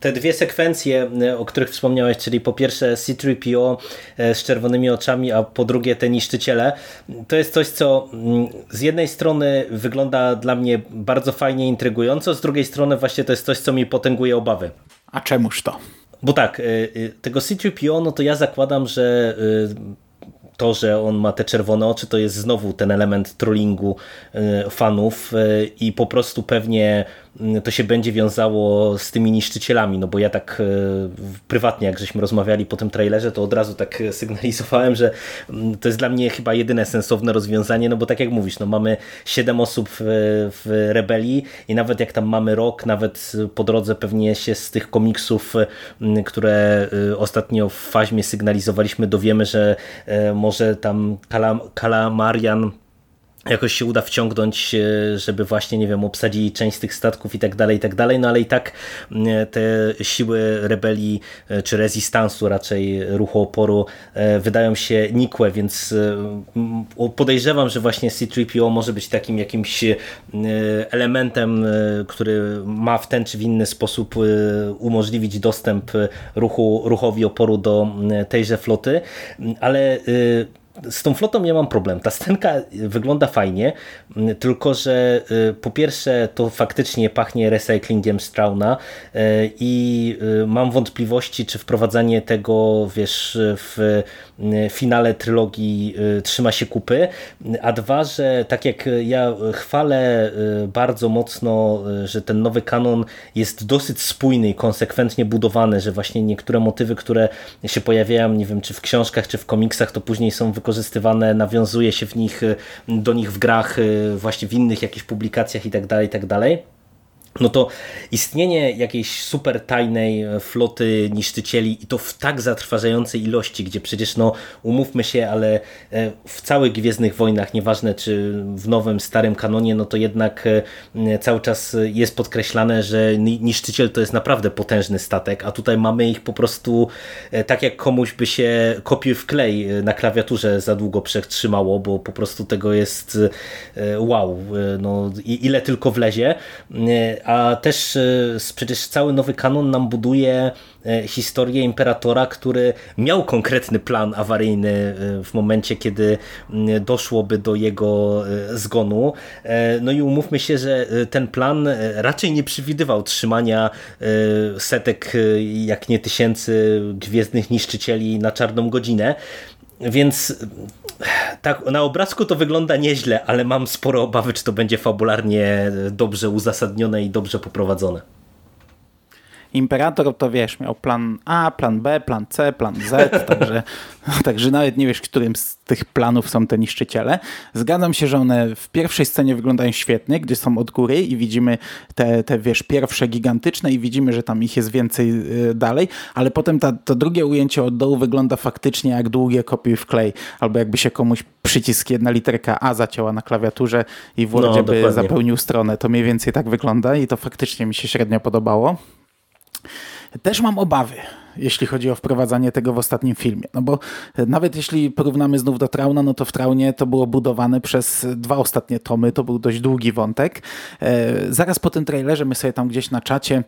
te dwie sekwencje, o których wspomniałeś, czyli po pierwsze C-3PO z czerwonymi oczami, a po drugie te niszczyciele, to jest coś, co z jednej strony wygląda dla mnie bardzo fajnie, intrygująco, z drugiej strony właśnie to jest coś, co mi potęguje obawy. A czemuż to? Bo tak, tego C-3PO, no to ja zakładam, że... To, że on ma te czerwone oczy, to jest znowu ten element trollingu fanów i po prostu pewnie to się będzie wiązało z tymi niszczycielami, no bo ja tak prywatnie, jak żeśmy rozmawiali po tym trailerze, to od razu tak sygnalizowałem, że to jest dla mnie chyba jedyne sensowne rozwiązanie, no bo tak jak mówisz, no mamy 7 osób w Rebelii i nawet jak tam mamy rok, nawet po drodze pewnie się z tych komiksów, które ostatnio w Faźmie sygnalizowaliśmy, dowiemy, że może tam Kalamarian jakoś się uda wciągnąć, żeby właśnie, nie wiem, obsadzili część z tych statków i tak dalej, no ale i tak te siły rebelii czy rezystansu raczej ruchu oporu wydają się nikłe, więc podejrzewam, że właśnie C-3PO może być takim jakimś elementem, który ma w ten czy w inny sposób umożliwić dostęp ruchowi oporu do tejże floty, ale z tą flotą ja mam problem. Ta scenka wygląda fajnie, tylko że po pierwsze to faktycznie pachnie recyklingiem Strauna i mam wątpliwości, czy wprowadzanie tego, wiesz, w finale trylogii trzyma się kupy, a dwa, że tak jak ja chwalę bardzo mocno, że ten nowy kanon jest dosyć spójny i konsekwentnie budowany, że właśnie niektóre motywy, które się pojawiają, nie wiem, czy w książkach, czy w komiksach, to później są wykorzystywane, nawiązuje się w nich, do nich w grach, właśnie w innych jakichś publikacjach i tak dalej, no to istnienie jakiejś super tajnej floty niszczycieli i to w tak zatrważającej ilości, gdzie przecież, no umówmy się, ale w całych Gwiezdnych Wojnach, nieważne czy w nowym, starym kanonie, no to jednak cały czas jest podkreślane, że niszczyciel to jest naprawdę potężny statek, a tutaj mamy ich po prostu tak jak komuś by się kopiuj w klej na klawiaturze za długo przetrzymało, bo po prostu tego jest wow, no ile tylko wlezie. A też przecież cały nowy kanon nam buduje historię imperatora, który miał konkretny plan awaryjny w momencie, kiedy doszłoby do jego zgonu. No i umówmy się, że ten plan raczej nie przewidywał trzymania setek, jak nie tysięcy gwiezdnych niszczycieli na czarną godzinę. Więc tak, na obrazku to wygląda nieźle, ale mam sporo obawy, czy to będzie fabularnie dobrze uzasadnione i dobrze poprowadzone. Imperator to wiesz, miał plan A, plan B, plan C, plan Z, także nawet nie wiesz, którym z tych planów są te niszczyciele. Zgadzam się, że one w pierwszej scenie wyglądają świetnie, gdzie są od góry i widzimy te wiesz, pierwsze gigantyczne i widzimy, że tam ich jest więcej dalej, ale potem to drugie ujęcie od dołu wygląda faktycznie jak długie kopiuj w klej, albo jakby się komuś przycisk, jedna literka A zacięła na klawiaturze i w Wordzie by dokładnie zapełnił stronę. To mniej więcej tak wygląda i to faktycznie mi się średnio podobało. Też mam obawy, jeśli chodzi o wprowadzanie tego w ostatnim filmie. No bo nawet jeśli porównamy znów do Trauna, no to w Traunie to było budowane przez 2 ostatnie tomy, to był dość długi wątek. Zaraz po tym trailerze my sobie tam gdzieś na czacie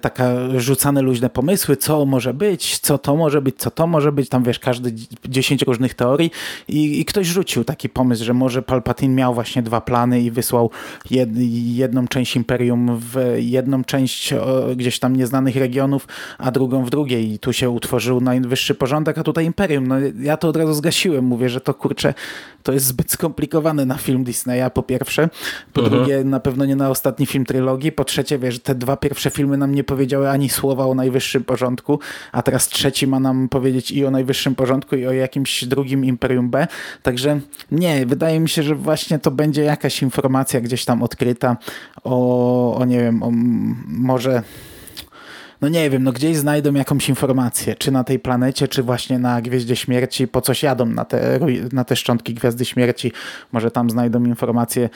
taka rzucane luźne pomysły, co może być, co to może być, co to może być, tam wiesz, każdy 10 różnych teorii i ktoś rzucił taki pomysł, że może Palpatine miał właśnie 2 plany i wysłał jedną część Imperium w jedną część gdzieś tam nieznanych regionów, a drugą w drugiej. I tu się utworzył najwyższy porządek, a tutaj imperium. No, ja to od razu zgasiłem. Mówię, że to kurczę, to jest zbyt skomplikowane na film Disneya, po pierwsze. Po drugie, na pewno nie na ostatni film trylogii. Po trzecie, wiesz, te 2 pierwsze filmy nam nie powiedziały ani słowa o najwyższym porządku, a teraz trzeci ma nam powiedzieć i o najwyższym porządku, i o jakimś drugim Imperium B. Także nie, wydaje mi się, że właśnie to będzie jakaś informacja gdzieś tam odkryta o nie wiem, o może... No nie wiem, no gdzieś znajdą jakąś informację, czy na tej planecie, czy właśnie na Gwieździe Śmierci, po coś jadą na te szczątki Gwiazdy Śmierci, może tam znajdą informację,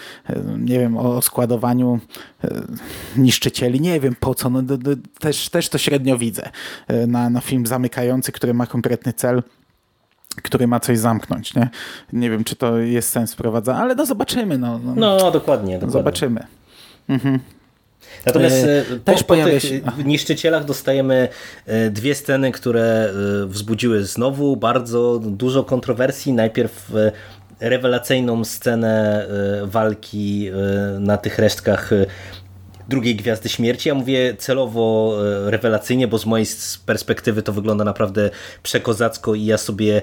nie wiem, o składowaniu niszczycieli, nie wiem po co, no też to średnio widzę na film zamykający, który ma konkretny cel, który ma coś zamknąć, nie? Nie wiem, czy to jest sens wprowadzania, ale no zobaczymy. No dokładnie. Zobaczymy. Mhm. Natomiast po tych niszczycielach dostajemy 2 sceny, które wzbudziły znowu bardzo dużo kontrowersji. Najpierw rewelacyjną scenę walki na tych resztkach drugiej Gwiazdy Śmierci. Ja mówię celowo rewelacyjnie, bo z mojej perspektywy to wygląda naprawdę przekozacko i ja sobie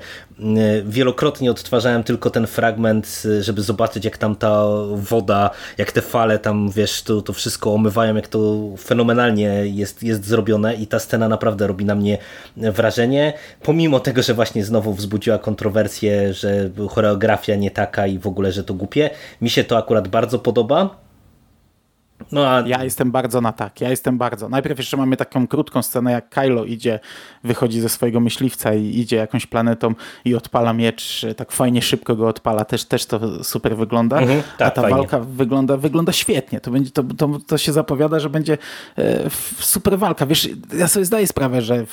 wielokrotnie odtwarzałem tylko ten fragment, żeby zobaczyć, jak tam ta woda, jak te fale tam, wiesz, to wszystko omywają, jak to fenomenalnie jest zrobione i ta scena naprawdę robi na mnie wrażenie, pomimo tego, że właśnie znowu wzbudziła kontrowersję, że choreografia nie taka i w ogóle, że to głupie. Mi się to akurat bardzo podoba. No, a... Ja jestem bardzo na tak. Najpierw jeszcze mamy taką krótką scenę, jak Kylo wychodzi ze swojego myśliwca i idzie jakąś planetą i odpala miecz, tak fajnie szybko go odpala, też to super wygląda, tak, a ta fajnie. Walka wygląda świetnie, to się zapowiada, że będzie super walka. Wiesz, ja sobie zdaję sprawę, że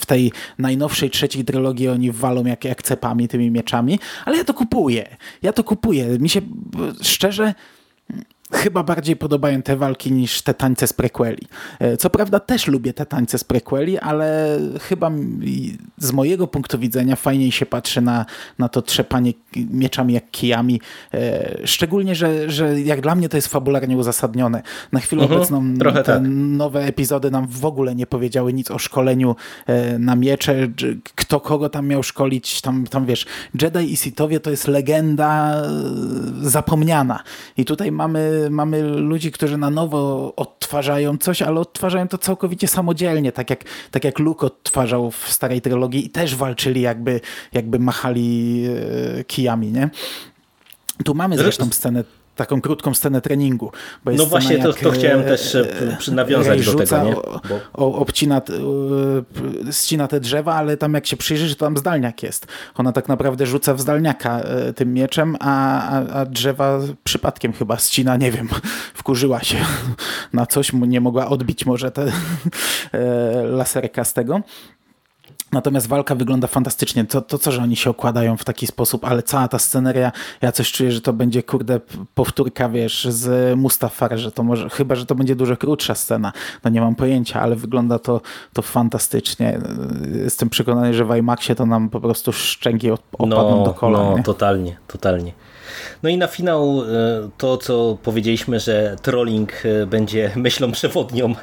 w tej najnowszej trzeciej trylogii oni walą jak cepami tymi mieczami, ale ja to kupuję, mi się szczerze chyba bardziej podobają te walki niż te tańce z prequeli. Co prawda też lubię te tańce z prequeli, ale chyba z mojego punktu widzenia fajniej się patrzy na to trzepanie mieczami jak kijami. Szczególnie, że jak dla mnie to jest fabularnie uzasadnione. Na chwilę obecną te nowe epizody nam w ogóle nie powiedziały nic o szkoleniu na miecze. Kto kogo tam miał szkolić. Tam wiesz, Jedi i Sithowie to jest legenda zapomniana. I tutaj mamy ludzi, którzy na nowo odtwarzają coś, ale odtwarzają to całkowicie samodzielnie, tak jak Luke odtwarzał w starej trylogii i też walczyli jakby machali kijami, nie? Tu mamy zresztą scenę, taką krótką scenę treningu. Bo jest no scena, właśnie, to chciałem też nawiązać do tego. Nie? Ścina te drzewa, ale tam jak się przyjrzysz, to tam zdalniak jest. Ona tak naprawdę rzuca w zdalniaka tym mieczem, a drzewa przypadkiem chyba ścina, nie wiem, wkurzyła się na coś, nie mogła odbić może te laserka z tego. Natomiast walka wygląda fantastycznie. To, że oni się okładają w taki sposób, ale cała ta sceneria, ja coś czuję, że to będzie, kurde, powtórka, wiesz, z Mustafar, że to może, chyba, że to będzie dużo krótsza scena. No nie mam pojęcia, ale wygląda to fantastycznie. Jestem przekonany, że w IMAXie to nam po prostu szczęki opadną do kolan. No, nie? Totalnie. No i na finał to, co powiedzieliśmy, że trolling będzie myślą przewodnią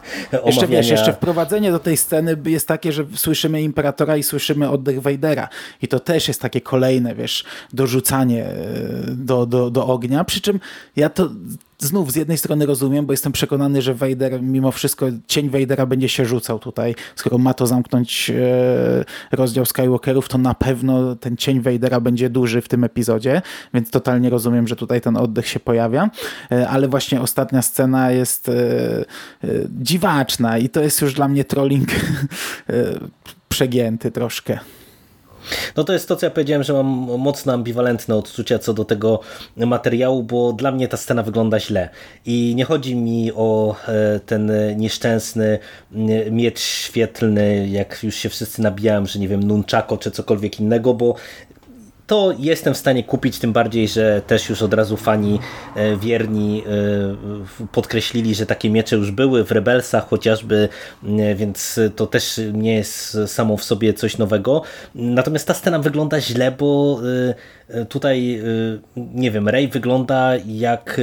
omawiania. Jeszcze wprowadzenie do tej sceny jest takie, że słyszymy Imperatora i słyszymy oddech Vadera. I to też jest takie kolejne, wiesz, dorzucanie do ognia. Przy czym ja to znów z jednej strony rozumiem, bo jestem przekonany, że Vader, mimo wszystko cień Vadera będzie się rzucał tutaj. Skoro ma to zamknąć rozdział Skywalkerów, to na pewno ten cień Vadera będzie duży w tym epizodzie, więc totalnie rozumiem, że tutaj ten oddech się pojawia. Ale właśnie ostatnia scena jest dziwaczna i to jest już dla mnie trolling przegięty troszkę. No to jest to, co ja powiedziałem, że mam mocno ambiwalentne odczucia co do tego materiału, bo dla mnie ta scena wygląda źle i nie chodzi mi o ten nieszczęsny miecz świetlny, jak już się wszyscy nabijałem, że nie wiem, nunchako czy cokolwiek innego, bo to jestem w stanie kupić, tym bardziej, że też już od razu fani wierni podkreślili, że takie miecze już były w Rebelsach chociażby, więc to też nie jest samo w sobie coś nowego. Natomiast ta scena wygląda źle, bo tutaj, nie wiem, Rey wygląda jak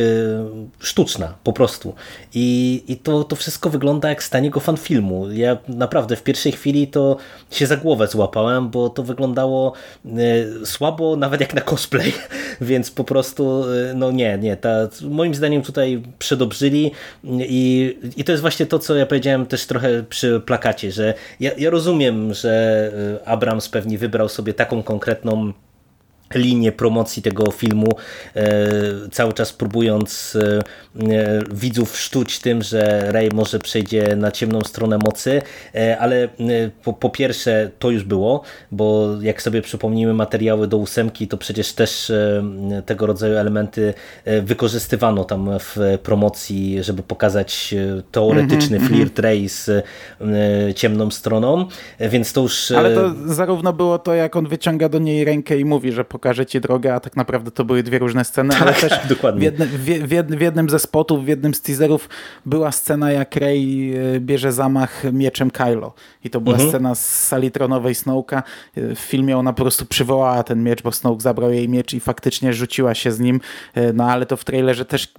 sztuczna po prostu. I to wszystko wygląda jak z taniego fanfilmu. Ja naprawdę w pierwszej chwili to się za głowę złapałem, bo to wyglądało słabo, nawet jak na cosplay, więc po prostu, no nie. Moim zdaniem tutaj przedobrzyli i to jest właśnie to, co ja powiedziałem też trochę przy plakacie, że ja rozumiem, że Abrams pewnie wybrał sobie taką konkretną linię promocji tego filmu, cały czas próbując widzów sztuć tym, że Rey może przejdzie na ciemną stronę mocy, ale po pierwsze to już było, bo jak sobie przypomnimy materiały do 8, to przecież też tego rodzaju elementy wykorzystywano tam w promocji, żeby pokazać teoretyczny flirt Rey z ciemną stroną, więc to już... Ale to zarówno było to, jak on wyciąga do niej rękę i mówi, że pokaże ci drogę, a tak naprawdę to były dwie różne sceny, ale też w jednym ze spotów, w jednym z teaserów była scena, jak Rey bierze zamach mieczem Kylo i to była scena z sali tronowej Snoke'a. W filmie ona po prostu przywołała ten miecz, bo Snoke zabrał jej miecz i faktycznie rzuciła się z nim, no ale to w trailerze też,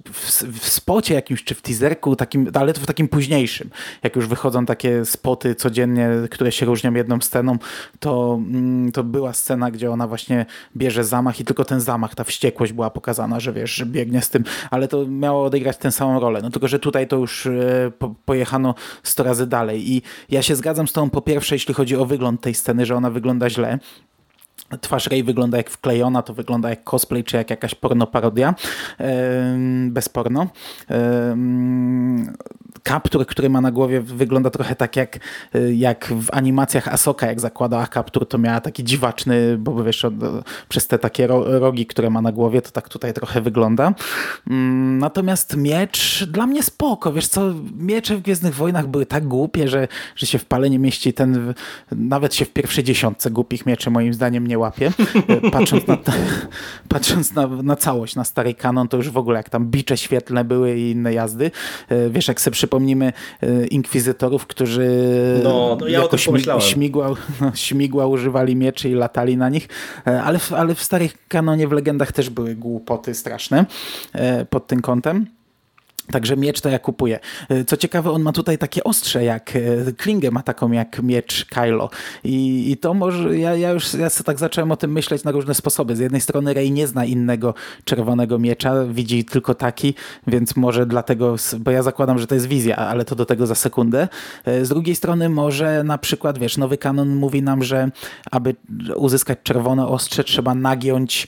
w spocie jakimś, czy w teaserku, takim, ale to w takim późniejszym, jak już wychodzą takie spoty codziennie, które się różnią jedną sceną, to była scena, gdzie ona właśnie bierze zamach i tylko ten zamach, ta wściekłość była pokazana, że wiesz, że biegnie z tym, ale to miało odegrać tę samą rolę. No tylko, że tutaj to już pojechano 100 razy dalej i ja się zgadzam z tą, po pierwsze, jeśli chodzi o wygląd tej sceny, że ona wygląda źle. Twarz Rey wygląda jak wklejona, to wygląda jak cosplay, czy jak jakaś pornoparodia. Bez porno. Kaptur, który ma na głowie, wygląda trochę tak jak w animacjach Ahsoka, jak zakładała kaptur, to miała taki dziwaczny, bo wiesz, przez te takie rogi, które ma na głowie, to tak tutaj trochę wygląda. Natomiast miecz dla mnie spoko. Wiesz co, miecze w Gwiezdnych Wojnach były tak głupie, że się w pale nie mieści. Nawet się w pierwszej 10 głupich mieczy moim zdaniem nie łapie. Patrząc na, patrząc na całość, na stary kanon, to już w ogóle jak tam bicze świetlne były i inne jazdy. Wiesz, jak sobie przypomnimy inkwizytorów, którzy śmigła używali mieczy i latali na nich, ale w starych kanonie, w legendach też były głupoty straszne pod tym kątem. Także miecz to ja kupuję. Co ciekawe, on ma tutaj takie ostrze, jak klingę ma taką jak miecz Kylo. I to może, ja sobie tak zacząłem o tym myśleć na różne sposoby. Z jednej strony Rey nie zna innego czerwonego miecza, widzi tylko taki, więc może dlatego, bo ja zakładam, że to jest wizja, ale to do tego za sekundę. Z drugiej strony może na przykład, wiesz, nowy kanon mówi nam, że aby uzyskać czerwone ostrze, trzeba nagiąć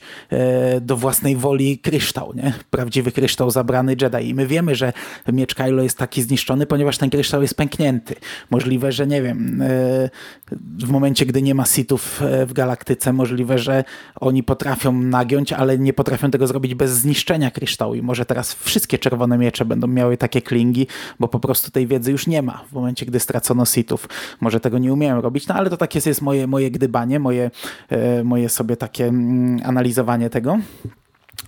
do własnej woli kryształ, nie? Prawdziwy kryształ zabrany Jedi. I my wiemy, że miecz Kylo jest taki zniszczony, ponieważ ten kryształ jest pęknięty. Możliwe, że nie wiem, w momencie, gdy nie ma Sithów w galaktyce, możliwe, że oni potrafią nagiąć, ale nie potrafią tego zrobić bez zniszczenia kryształu i może teraz wszystkie czerwone miecze będą miały takie klingi, bo po prostu tej wiedzy już nie ma w momencie, gdy stracono Sithów. Może tego nie umieją robić, no ale to takie jest moje gdybanie, moje sobie takie analizowanie tego.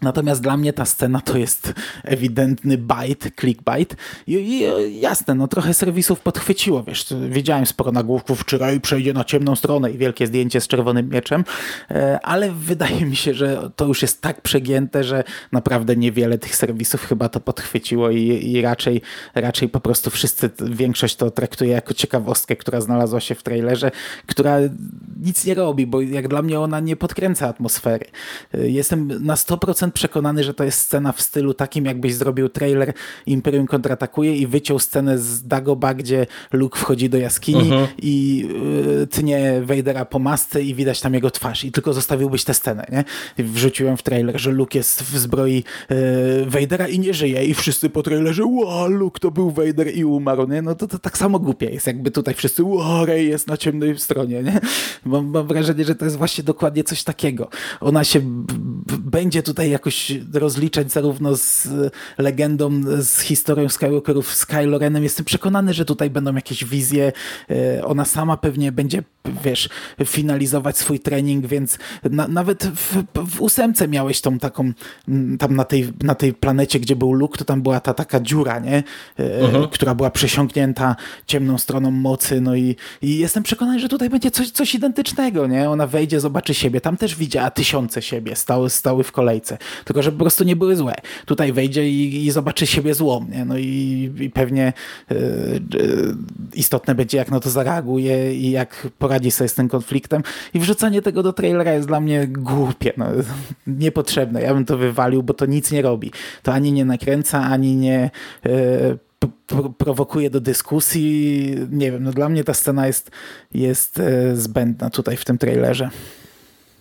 Natomiast dla mnie ta scena to jest ewidentny bait, clickbait i jasne, no trochę serwisów podchwyciło, wiesz, widziałem sporo nagłówków, czy Rey przejdzie na ciemną stronę i wielkie zdjęcie z czerwonym mieczem, ale wydaje mi się, że to już jest tak przegięte, że naprawdę niewiele tych serwisów chyba to podchwyciło i raczej po prostu wszyscy, większość to traktuje jako ciekawostkę, która znalazła się w trailerze, która nic nie robi, bo jak dla mnie ona nie podkręca atmosfery. Jestem na 100% przekonany, że to jest scena w stylu takim, jakbyś zrobił trailer Imperium kontratakuje i wyciął scenę z Dagoba, gdzie Luke wchodzi do jaskini i tnie Vadera po masce i widać tam jego twarz i tylko zostawiłbyś tę scenę, nie? Wrzuciłem w trailer, że Luke jest w zbroi Vadera i nie żyje i wszyscy po trailerze, Luke to był Vader i umarł, nie? No to tak samo głupie jest, jakby tutaj wszyscy, Rey jest na ciemnej stronie, nie? Mam wrażenie, że to jest właśnie dokładnie coś takiego. Ona się będzie tutaj jakoś rozliczać zarówno z legendą, z historią Skywalkerów, z Kylo Renem. Jestem przekonany, że tutaj będą jakieś wizje. Ona sama pewnie będzie, wiesz, finalizować swój trening, więc nawet w ósemce miałeś tą taką, tam na tej planecie, gdzie był Luke, to tam była ta taka dziura, nie? Która była przesiąknięta ciemną stroną mocy, no i jestem przekonany, że tutaj będzie coś identycznego, nie? Ona wejdzie, zobaczy siebie, tam też widziała tysiące siebie, stały w kolejce. Tylko, że po prostu nie były złe. Tutaj wejdzie i zobaczy siebie złą, nie? No i pewnie istotne będzie, jak na to zareaguje i jak poradzi sobie z tym konfliktem. I wrzucanie tego do trailera jest dla mnie głupie, no, niepotrzebne. Ja bym to wywalił, bo to nic nie robi. To ani nie nakręca, ani nie prowokuje do dyskusji. Nie wiem, no dla mnie ta scena jest zbędna tutaj w tym trailerze.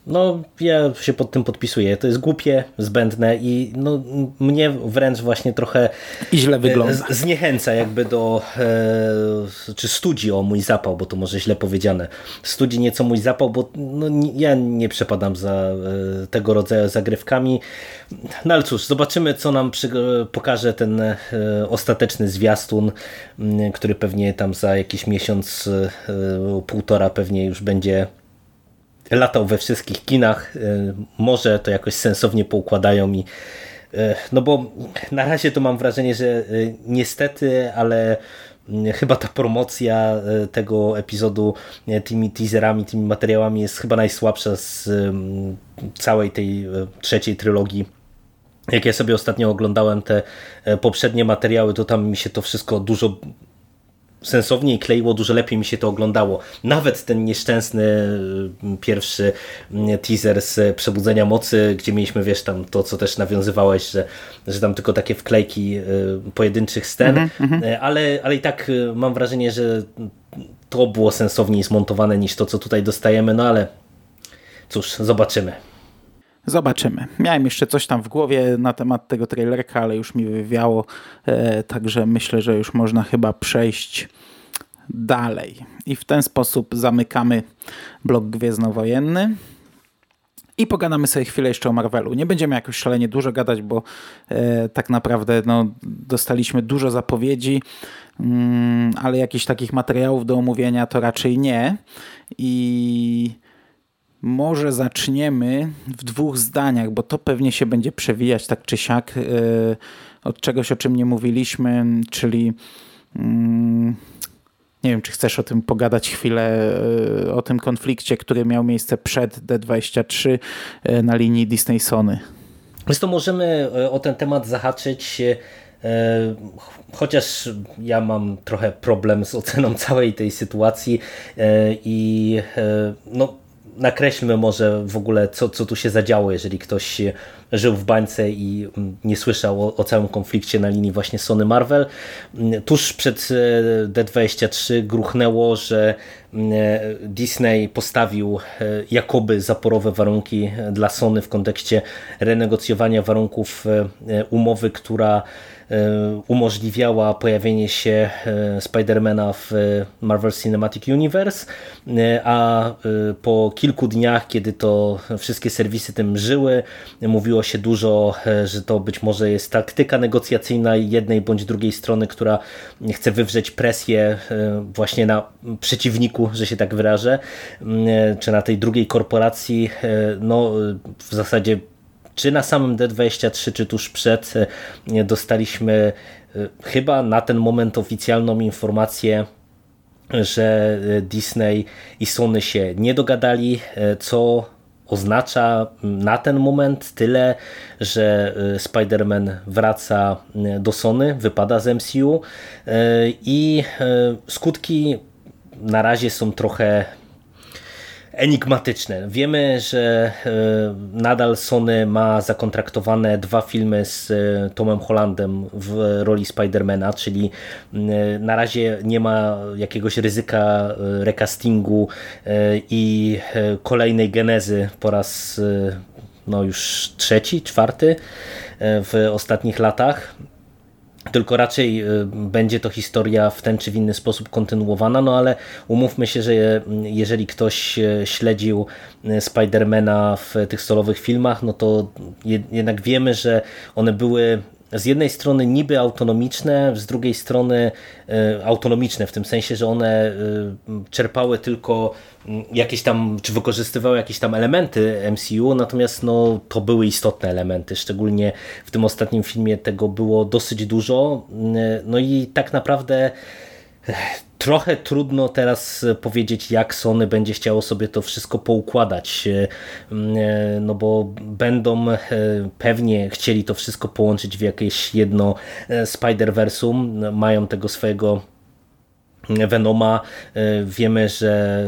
No, ja się pod tym podpisuję. To jest głupie, zbędne i no, mnie wręcz właśnie trochę i źle wygląda. Zniechęca jakby do, czy studzi o mój zapał, bo to może źle powiedziane. Studzi nieco mój zapał, bo ja nie przepadam za tego rodzaju zagrywkami. No ale cóż, zobaczymy, co nam pokaże ten ostateczny zwiastun, który pewnie tam za jakiś miesiąc, półtora pewnie już będzie latał we wszystkich kinach, może to jakoś sensownie poukładają i no bo na razie to mam wrażenie, że niestety, ale chyba ta promocja tego epizodu tymi teaserami, tymi materiałami jest chyba najsłabsza z całej tej trzeciej trylogii. Jak ja sobie ostatnio oglądałem te poprzednie materiały, to tam mi się to wszystko dużo sensowniej kleiło, dużo lepiej mi się to oglądało. Nawet ten nieszczęsny pierwszy teaser z Przebudzenia Mocy, gdzie mieliśmy, wiesz, tam to, co też nawiązywałeś, że tam tylko takie wklejki pojedynczych scen, ale i tak mam wrażenie, że to było sensowniej zmontowane niż to, co tutaj dostajemy, no ale cóż, zobaczymy. Zobaczymy. Miałem jeszcze coś tam w głowie na temat tego trailerka, ale już mi wywiało, także myślę, że już można chyba przejść dalej. I w ten sposób zamykamy blok gwiezdnowojenny i pogadamy sobie chwilę jeszcze o Marvelu. Nie będziemy jakoś szalenie dużo gadać, bo tak naprawdę dostaliśmy dużo zapowiedzi, ale jakichś takich materiałów do omówienia to raczej nie. I Może zaczniemy w dwóch zdaniach, bo to pewnie się będzie przewijać tak czy siak od czegoś, o czym nie mówiliśmy, czyli nie wiem, czy chcesz o tym pogadać chwilę, o tym konflikcie, który miał miejsce przed D23 na linii Disney-Sony. Więc to możemy o ten temat zahaczyć, chociaż ja mam trochę problem z oceną całej tej sytuacji i no, nakreślmy może w ogóle, co tu się zadziało, jeżeli ktoś żył w bańce i nie słyszał o całym konflikcie na linii właśnie Sony Marvel. Tuż przed D23 gruchnęło, że Disney postawił jakoby zaporowe warunki dla Sony w kontekście renegocjowania warunków umowy, która umożliwiała pojawienie się Spider-Mana w Marvel Cinematic Universe, a po kilku dniach, kiedy to wszystkie serwisy tym żyły, mówiło się dużo, że to być może jest taktyka negocjacyjna jednej bądź drugiej strony, która chce wywrzeć presję właśnie na przeciwniku, że się tak wyrażę, czy na tej drugiej korporacji. No, w zasadzie czy na samym D23, czy tuż przed, dostaliśmy chyba na ten moment oficjalną informację, że Disney i Sony się nie dogadali, co oznacza na ten moment tyle, że Spider-Man wraca do Sony, wypada z MCU i skutki na razie są trochę enigmatyczne. Wiemy, że nadal Sony ma zakontraktowane 2 filmy z Tomem Hollandem w roli Spidermana, czyli na razie nie ma jakiegoś ryzyka recastingu i kolejnej genezy po raz no już 3., 4. w ostatnich latach. Tylko raczej będzie to historia w ten czy w inny sposób kontynuowana, no ale umówmy się, że jeżeli ktoś śledził Spidermana w tych solowych filmach, no to jednak wiemy, że one były z jednej strony niby autonomiczne, z drugiej strony autonomiczne, w tym sensie, że one czerpały tylko jakieś tam, czy wykorzystywały jakieś tam elementy MCU, natomiast no, to były istotne elementy, szczególnie w tym ostatnim filmie tego było dosyć dużo, no i tak naprawdę trochę trudno teraz powiedzieć, jak Sony będzie chciało sobie to wszystko poukładać, no bo będą pewnie chcieli to wszystko połączyć w jakieś jedno Spider-Versum, mają tego swojego Venoma, wiemy, że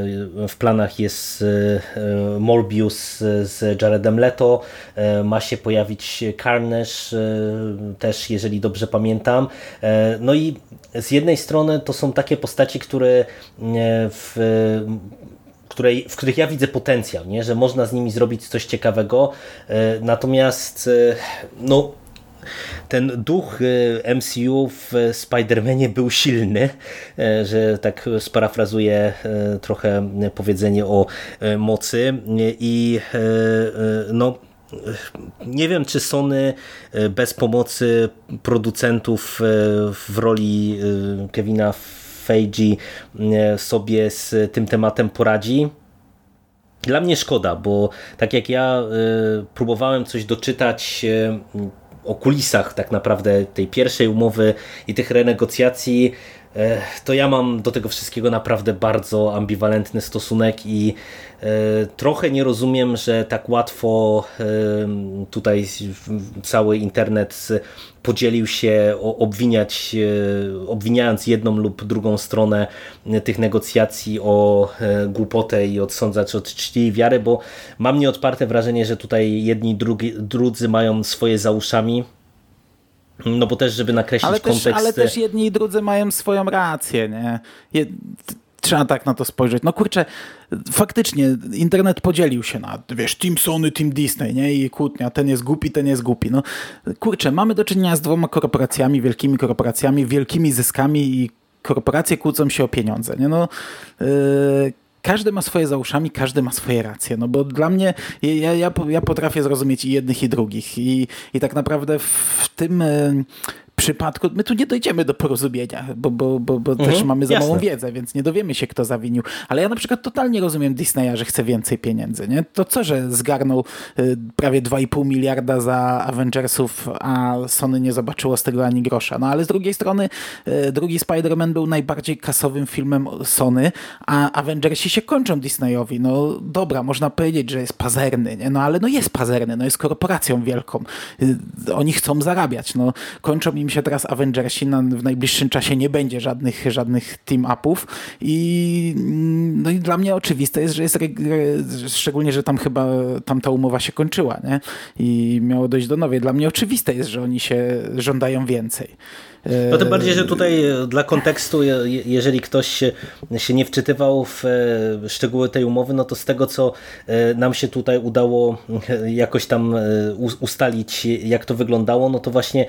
w planach jest Morbius z Jaredem Leto, ma się pojawić Carnage też, jeżeli dobrze pamiętam. No i z jednej strony to są takie postaci, które w których ja widzę potencjał, nie? Że można z nimi zrobić coś ciekawego, natomiast no, ten duch MCU w Spider-Manie był silny, że tak sparafrazuję trochę powiedzenie o mocy i no nie wiem, czy Sony bez pomocy producentów w roli Kevina Feige sobie z tym tematem poradzi. Dla mnie szkoda, bo tak jak ja próbowałem coś doczytać o kulisach tak naprawdę tej pierwszej umowy i tych renegocjacji, to ja mam do tego wszystkiego naprawdę bardzo ambiwalentny stosunek i trochę nie rozumiem, że tak łatwo tutaj cały internet podzielił się, obwiniając jedną lub drugą stronę tych negocjacji o głupotę i odsądzać od czci i wiary, bo mam nieodparte wrażenie, że tutaj jedni drudzy mają swoje za uszami. No bo też, żeby nakreślić kontekst. Ale też jedni i drudzy mają swoją rację, nie? Trzeba tak na to spojrzeć. No kurczę, faktycznie internet podzielił się na, wiesz, Team Sony, Team Disney, nie? I kłótnia, ten jest głupi, ten jest głupi. No kurczę, mamy do czynienia z 2 korporacjami, wielkimi zyskami i korporacje kłócą się o pieniądze, nie? No każdy ma swoje za uszami, każdy ma swoje racje. No bo dla mnie, ja potrafię zrozumieć i jednych i drugich. I tak naprawdę w tym przypadku my tu nie dojdziemy do porozumienia, bo też mamy za małą wiedzę, więc nie dowiemy się, kto zawinił. Ale ja na przykład totalnie rozumiem Disneya, że chce więcej pieniędzy. Nie? To co, że zgarnął prawie 2,5 miliarda za Avengersów, a Sony nie zobaczyło z tego ani grosza. No ale z drugiej strony drugi Spider-Man był najbardziej kasowym filmem Sony, a Avengersi się kończą Disneyowi. No dobra, można powiedzieć, że jest pazerny, nie? No ale no jest pazerny, no jest korporacją wielką. Oni chcą zarabiać. No kończą im się teraz Avengersi, no, w najbliższym czasie nie będzie żadnych team-upów i, no i dla mnie oczywiste jest, że jest szczególnie, że tam chyba tamta umowa się kończyła, nie? I miało dojść do nowej. Dla mnie oczywiste jest, że oni się żądają więcej. No tym bardziej, że tutaj dla kontekstu, jeżeli ktoś się nie wczytywał w szczegóły tej umowy, no to z tego, co nam się tutaj udało jakoś tam ustalić, jak to wyglądało, no to właśnie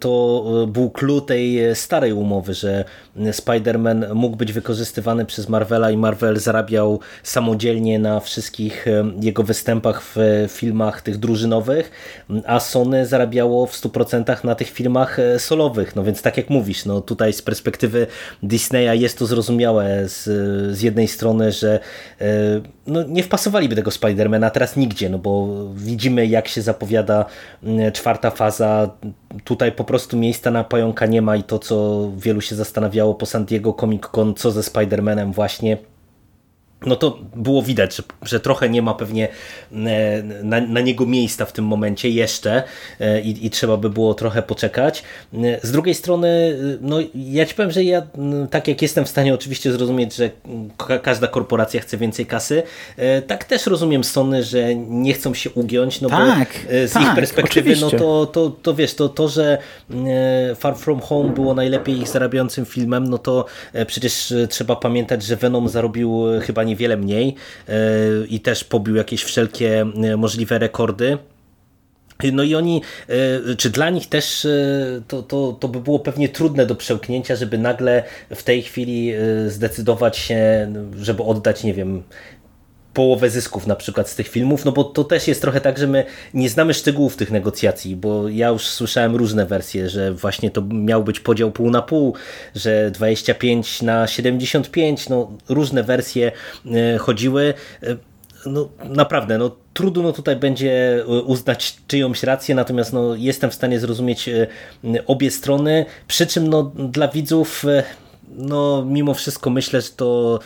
to był clue tej starej umowy, że Spider-Man mógł być wykorzystywany przez Marvela i Marvel zarabiał samodzielnie na wszystkich jego występach w filmach tych drużynowych, a Sony zarabiało w 100% na tych filmach solowych. No więc tak jak mówisz, no tutaj z perspektywy Disneya jest to zrozumiałe z jednej strony, że no nie wpasowaliby tego Spidermana teraz nigdzie, no bo widzimy, jak się zapowiada czwarta faza. Tutaj po prostu miejsca na pająka nie ma i to, co wielu się zastanawiało po San Diego Comic Con, co ze Spidermanem właśnie, no to było widać, że trochę nie ma pewnie na niego miejsca w tym momencie jeszcze i trzeba by było trochę poczekać. Z drugiej strony, no ja ci powiem, że ja tak jak jestem w stanie oczywiście zrozumieć, że każda korporacja chce więcej kasy, tak też rozumiem Sony, że nie chcą się ugiąć, no tak, bo z ich perspektywy, oczywiście. No to wiesz, to, że Far From Home było najlepiej ich zarabiającym filmem, no to przecież trzeba pamiętać, że Venom zarobił chyba niewiele mniej i też pobił jakieś wszelkie możliwe rekordy. No i oni, czy dla nich też to by było pewnie trudne do przełknięcia, żeby nagle w tej chwili zdecydować się, żeby oddać, nie wiem, połowę zysków na przykład z tych filmów, no bo to też jest trochę tak, że my nie znamy szczegółów tych negocjacji, bo ja już słyszałem różne wersje, że właśnie to miał być podział pół na pół, że 25 na 75, no różne wersje chodziły. No naprawdę, no trudno tutaj będzie uznać czyjąś rację, natomiast no, jestem w stanie zrozumieć obie strony, przy czym no, dla widzów no mimo wszystko myślę, że to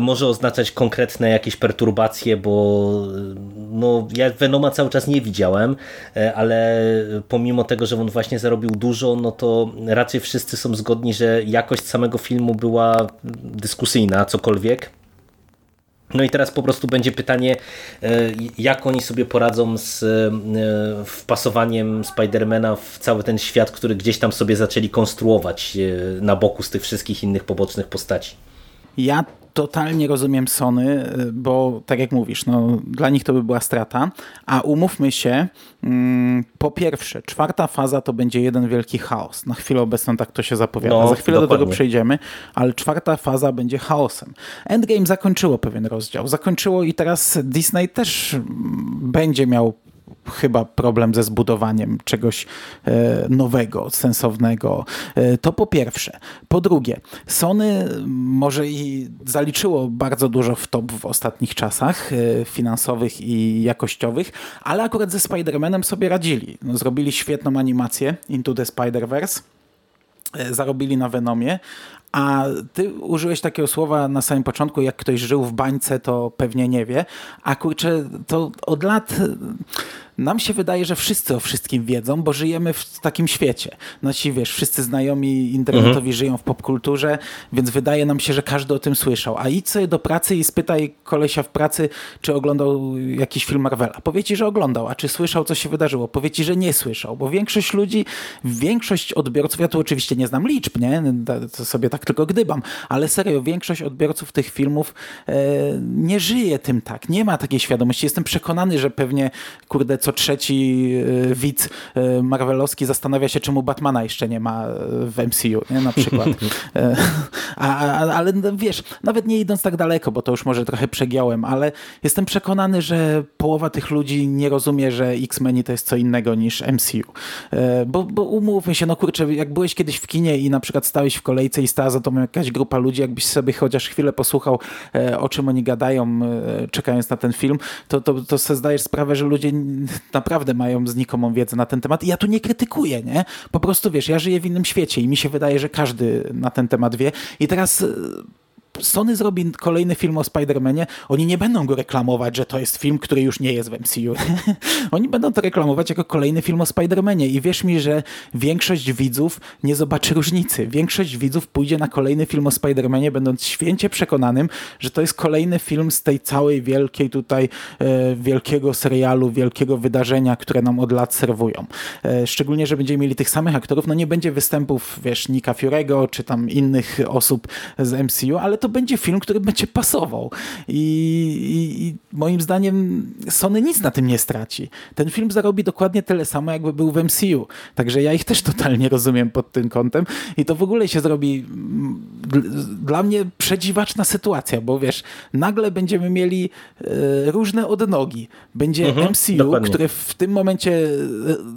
może oznaczać konkretne jakieś perturbacje, bo no, ja Venoma cały czas nie widziałem, ale pomimo tego, że on właśnie zarobił dużo, no to raczej wszyscy są zgodni, że jakość samego filmu była dyskusyjna, cokolwiek. No i teraz po prostu będzie pytanie, jak oni sobie poradzą z wpasowaniem Spidermana w cały ten świat, który gdzieś tam sobie zaczęli konstruować na boku z tych wszystkich innych pobocznych postaci. Ja totalnie rozumiem Sony, bo tak jak mówisz, no, dla nich to by była strata, a umówmy się, po pierwsze, czwarta faza to będzie jeden wielki chaos. Na chwilę obecną tak to się zapowiada. No, za chwilę dokładnie do tego przejdziemy, ale czwarta faza będzie chaosem. Endgame zakończyło pewien rozdział. Zakończyło i teraz Disney też będzie miał chyba problem ze zbudowaniem czegoś nowego, sensownego. To po pierwsze. Po drugie, Sony może i zaliczyło bardzo dużo w top w ostatnich czasach finansowych i jakościowych, ale akurat ze Spider-Manem sobie radzili. No, zrobili świetną animację Into the Spider-Verse, zarobili na Venomie, a ty użyłeś takiego słowa na samym początku, jak ktoś żył w bańce, to pewnie nie wie. A kurczę, to od lat nam się wydaje, że wszyscy o wszystkim wiedzą, bo żyjemy w takim świecie. Nasi, wiesz, wszyscy znajomi internetowi żyją w popkulturze, więc wydaje nam się, że każdy o tym słyszał. A idź sobie do pracy i spytaj kolesia w pracy, czy oglądał jakiś film Marvela. Powie ci, że oglądał, a czy słyszał, co się wydarzyło? Powie ci, że nie słyszał, bo większość ludzi, większość odbiorców, ja tu oczywiście nie znam liczb, nie? To sobie tak tylko gdybam. Ale serio, większość odbiorców tych filmów nie żyje tym tak. Nie ma takiej świadomości. Jestem przekonany, że pewnie, kurde, co trzeci widz marvelowski zastanawia się, czemu Batmana jeszcze nie ma w MCU, nie? Na przykład. Ale wiesz, nawet nie idąc tak daleko, bo to już może trochę przegiąłem, ale jestem przekonany, że połowa tych ludzi nie rozumie, że X-Meni to jest co innego niż MCU. Bo umówmy się, no kurczę, jak byłeś kiedyś w kinie i na przykład stałeś w kolejce i stała za tobą jakaś grupa ludzi, jakbyś sobie chociaż chwilę posłuchał, o czym oni gadają, czekając na ten film, to sobie zdajesz sprawę, że ludzie naprawdę mają znikomą wiedzę na ten temat. I ja tu nie krytykuję, nie? Po prostu wiesz, ja żyję w innym świecie i mi się wydaje, że każdy na ten temat wie. I teraz Sony zrobi kolejny film o Spider-Manie, oni nie będą go reklamować, że to jest film, który już nie jest w MCU. Oni będą to reklamować jako kolejny film o Spider-Manie i wierz mi, że większość widzów nie zobaczy różnicy. Większość widzów pójdzie na kolejny film o Spider-Manie, będąc święcie przekonanym, że to jest kolejny film z tej całej wielkiej tutaj wielkiego serialu, wielkiego wydarzenia, które nam od lat serwują. Szczególnie, że będziemy mieli tych samych aktorów. No nie będzie występów, wiesz, Nicka Fury'ego czy tam innych osób z MCU, ale to będzie film, który będzie pasował. I moim zdaniem Sony nic na tym nie straci. Ten film zarobi dokładnie tyle samo, jakby był w MCU. Także ja ich też totalnie rozumiem pod tym kątem. I to w ogóle się zrobi dla mnie przedziwaczna sytuacja, bo wiesz, nagle będziemy mieli różne odnogi. Będzie MCU, dokładnie, które w tym momencie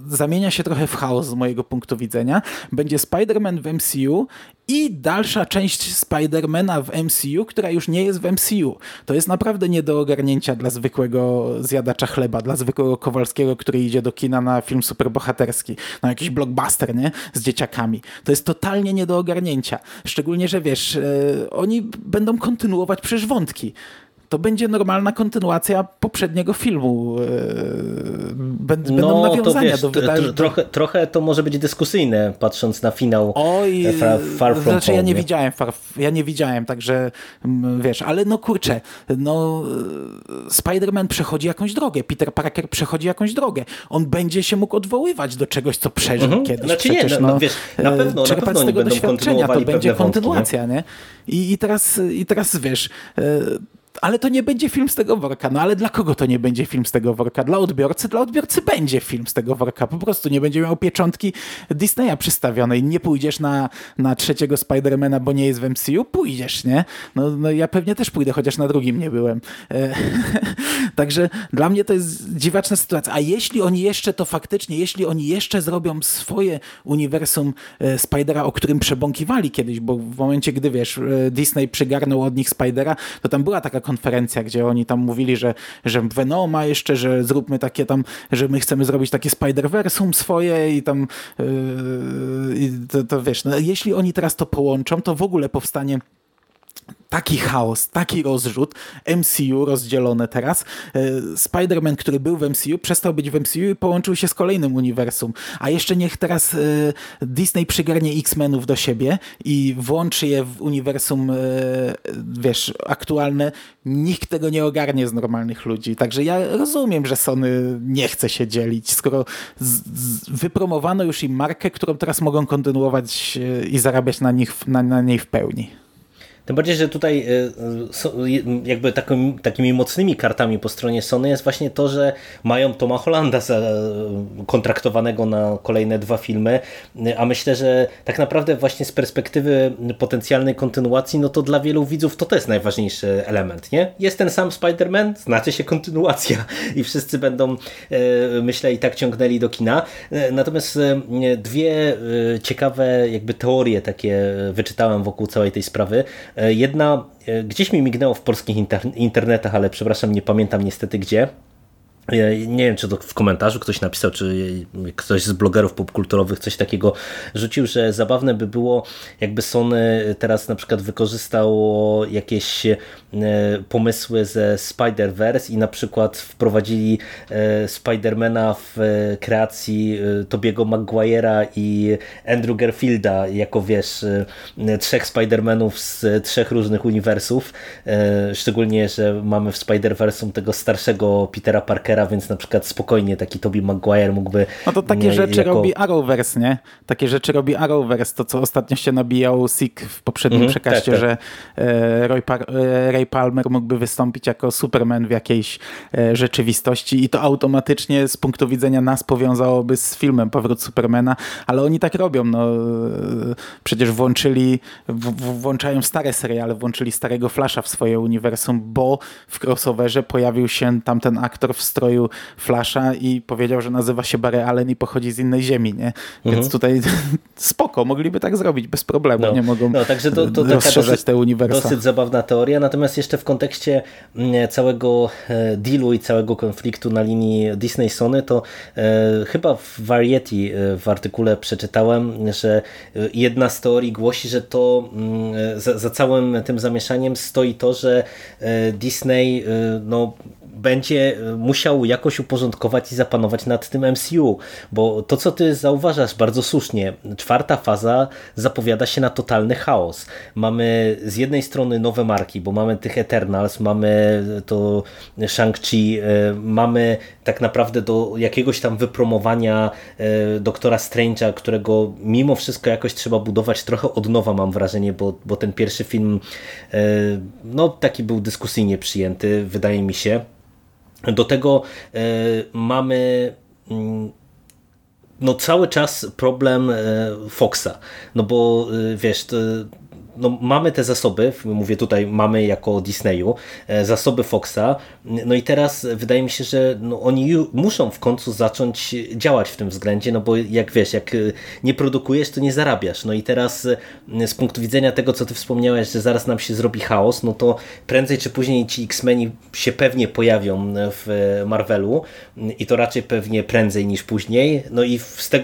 zamienia się trochę w chaos z mojego punktu widzenia. Będzie Spider-Man w MCU i dalsza część Spider-Mana w MCU, która już nie jest w MCU. To jest naprawdę nie do ogarnięcia dla zwykłego zjadacza chleba, dla zwykłego Kowalskiego, który idzie do kina na film superbohaterski, na jakiś blockbuster, nie? Z dzieciakami. To jest totalnie nie do ogarnięcia. Szczególnie, że wiesz, oni będą kontynuować przecież wątki. To będzie normalna kontynuacja poprzedniego filmu. Będą nawiązania do wydarzeń. Trochę to może być dyskusyjne, patrząc na finał Far From Home. Ja nie widziałem, także wiesz, ale no kurczę, no Spider-Man przechodzi jakąś drogę, Peter Parker przechodzi jakąś drogę. On będzie się mógł odwoływać do czegoś, co przeżył kiedyś. Znaczy przecież, wiesz, na pewno z tego doświadczenia to będzie kontynuacja, nie? I teraz wiesz, ale to nie będzie film z tego worka. No ale dla kogo to nie będzie film z tego worka? Dla odbiorcy będzie film z tego worka. Po prostu nie będzie miał pieczątki Disneya przystawionej. Nie pójdziesz na trzeciego Spidermana, bo nie jest w MCU? Pójdziesz, nie? No ja pewnie też pójdę, chociaż na drugim nie byłem. Także dla mnie to jest dziwaczna sytuacja. A jeśli oni jeszcze to faktycznie, jeśli oni jeszcze zrobią swoje uniwersum Spidera, o którym przebąkiwali kiedyś, bo w momencie, gdy wiesz, Disney przygarnął od nich Spidera, to tam była taka konferencja, gdzie oni tam mówili, że Venoma jeszcze, że zróbmy takie tam, że my chcemy zrobić takie Spider-Versum swoje i tam to wiesz, no, jeśli oni teraz to połączą, to w ogóle powstanie taki chaos, taki rozrzut, MCU rozdzielone teraz. Spider-Man, który był w MCU, przestał być w MCU i połączył się z kolejnym uniwersum. A jeszcze niech teraz Disney przygarnie X-Menów do siebie i włączy je w uniwersum, wiesz, aktualne. Nikt tego nie ogarnie z normalnych ludzi. Także ja rozumiem, że Sony nie chce się dzielić, skoro wypromowano już im markę, którą teraz mogą kontynuować i zarabiać na niej w pełni. Tym bardziej, że tutaj jakby takimi mocnymi kartami po stronie Sony jest właśnie to, że mają Toma Hollanda kontraktowanego na kolejne 2 filmy, a myślę, że tak naprawdę właśnie z perspektywy potencjalnej kontynuacji, no to dla wielu widzów to jest najważniejszy element, nie? Jest ten sam Spider-Man, znaczy się kontynuacja i wszyscy będą, myślę, i tak ciągnęli do kina. Natomiast dwie ciekawe jakby teorie takie wyczytałem wokół całej tej sprawy. Jedna gdzieś mi mignęła w polskich internetach, ale przepraszam, nie pamiętam niestety gdzie. Nie wiem, czy to w komentarzu ktoś napisał, czy ktoś z blogerów popkulturowych coś takiego rzucił, że zabawne by było, jakby Sony teraz na przykład wykorzystało jakieś pomysły ze Spider-Verse i na przykład wprowadzili Spidermana w kreacji Tobiego Maguire'a i Andrew Garfielda jako, wiesz, 3 Spidermanów z 3 różnych uniwersów. Szczególnie, że mamy w Spider-Versum tego starszego Petera Parkera, Maguire'a, więc na przykład spokojnie taki Tobey Maguire mógłby... No to takie rzeczy robi Arrowverse, nie? Takie rzeczy robi Arrowverse, to co ostatnio się nabijał Sik w poprzednim przekaście, tak. że Ray Palmer mógłby wystąpić jako Superman w jakiejś rzeczywistości i to automatycznie z punktu widzenia nas powiązałoby z filmem Powrót Supermana, ale oni tak robią, no przecież włączają stare seriale, włączyli starego Flasha w swoje uniwersum, bo w crossoverze pojawił się tamten aktor w stroju Flasha i powiedział, że nazywa się Barry Allen i pochodzi z innej ziemi, nie? Więc tutaj spoko, mogliby tak zrobić bez problemu, nie mogą także to rozszerzać te uniwersa. Dosyć zabawna teoria, natomiast jeszcze w kontekście całego dealu i całego konfliktu na linii Disney-Sony, to chyba w Variety w artykule przeczytałem, że jedna z teorii głosi, że to za całym tym zamieszaniem stoi to, że Disney będzie musiał jakoś uporządkować i zapanować nad tym MCU, bo to, co ty zauważasz bardzo słusznie, czwarta faza zapowiada się na totalny chaos. Mamy z jednej strony nowe marki, bo mamy tych Eternals, mamy to Shang-Chi, mamy tak naprawdę do jakiegoś tam wypromowania Doktora Strange'a, którego mimo wszystko jakoś trzeba budować trochę od nowa, mam wrażenie, bo ten pierwszy film taki był dyskusyjnie przyjęty, wydaje mi się. Do tego mamy cały czas problem Foxa, bo wiesz... mamy te zasoby, mówię tutaj mamy jako Disneyu, zasoby Foxa, i teraz wydaje mi się, że oni muszą w końcu zacząć działać w tym względzie, bo jak wiesz, jak nie produkujesz, to nie zarabiasz. I teraz z punktu widzenia tego, co ty wspomniałeś, że zaraz nam się zrobi chaos, to prędzej czy później ci X-Meni się pewnie pojawią w Marvelu i to raczej pewnie prędzej niż później, i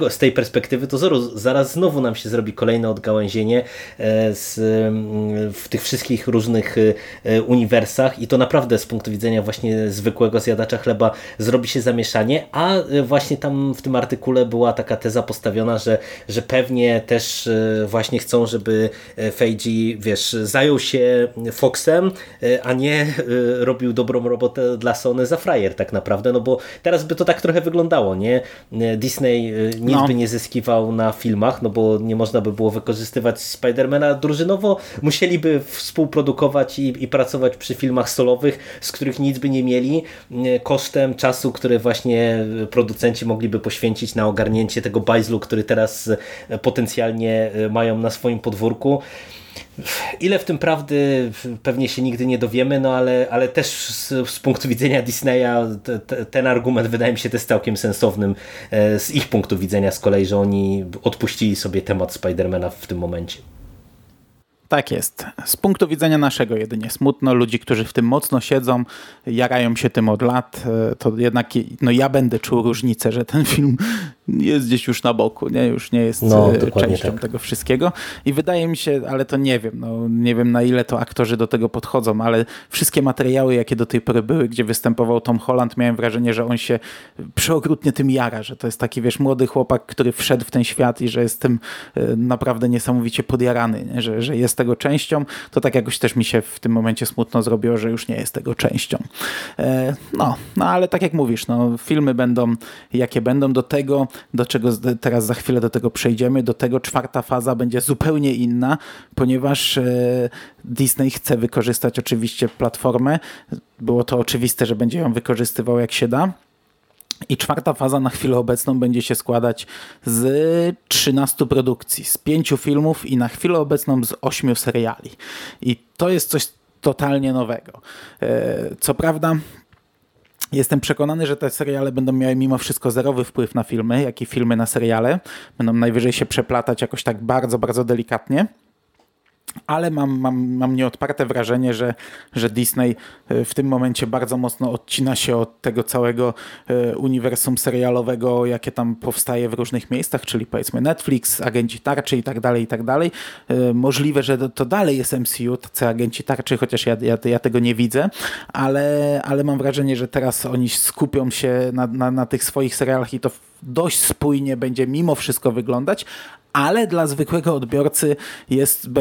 z tej perspektywy to zaraz znowu nam się zrobi kolejne odgałęzienie w tych wszystkich różnych uniwersach i to naprawdę z punktu widzenia właśnie zwykłego zjadacza chleba zrobi się zamieszanie, a właśnie tam w tym artykule była taka teza postawiona, że pewnie też właśnie chcą, żeby Feige, zajął się Foxem, a nie robił dobrą robotę dla Sony za frajer tak naprawdę, bo teraz by to tak trochę wyglądało, nie? Disney nic by nie zyskiwał na filmach, bo nie można by było wykorzystywać Spidermana drużynowo, musieliby współprodukować i pracować przy filmach solowych, z których nic by nie mieli, kosztem czasu, który właśnie producenci mogliby poświęcić na ogarnięcie tego bajzlu, który teraz potencjalnie mają na swoim podwórku. Ile w tym prawdy pewnie się nigdy nie dowiemy, ale też z punktu widzenia Disneya ten argument wydaje mi się też całkiem sensownym z ich punktu widzenia z kolei, że oni odpuścili sobie temat Spidermana w tym momencie. Tak jest. Z punktu widzenia naszego jedynie smutno. Ludzi, którzy w tym mocno siedzą, jarają się tym od lat, to jednak ja będę czuł różnicę, że ten film jest gdzieś już na boku, nie? Już nie jest częścią tego wszystkiego. I wydaje mi się, ale to nie wiem, nie wiem na ile to aktorzy do tego podchodzą, ale wszystkie materiały, jakie do tej pory były, gdzie występował Tom Holland, miałem wrażenie, że on się przeogrutnie tym jara, że to jest taki, młody chłopak, który wszedł w ten świat i że jest tym naprawdę niesamowicie podjarany, nie? Że jest tego częścią, to tak jakoś też mi się w tym momencie smutno zrobiło, że już nie jest tego częścią. Ale tak jak mówisz, filmy będą jakie będą, do tego, do czego teraz za chwilę do tego przejdziemy, do tego czwarta faza będzie zupełnie inna, ponieważ Disney chce wykorzystać oczywiście platformę. Było to oczywiste, że będzie ją wykorzystywał jak się da. I czwarta faza na chwilę obecną będzie się składać z 13 produkcji, z 5 filmów i na chwilę obecną z 8 seriali. I to jest coś totalnie nowego. Co prawda jestem przekonany, że te seriale będą miały mimo wszystko zerowy wpływ na filmy, jak i filmy na seriale. Będą najwyżej się przeplatać jakoś tak bardzo, bardzo delikatnie. Ale mam nieodparte wrażenie, że Disney w tym momencie bardzo mocno odcina się od tego całego uniwersum serialowego, jakie tam powstaje w różnych miejscach, czyli powiedzmy Netflix, Agenci Tarczy i tak dalej, i tak dalej. Możliwe, że to dalej jest MCU, tacy Agenci Tarczy, chociaż ja tego nie widzę, ale mam wrażenie, że teraz oni skupią się na tych swoich serialach i to dość spójnie będzie mimo wszystko wyglądać, ale dla zwykłego odbiorcy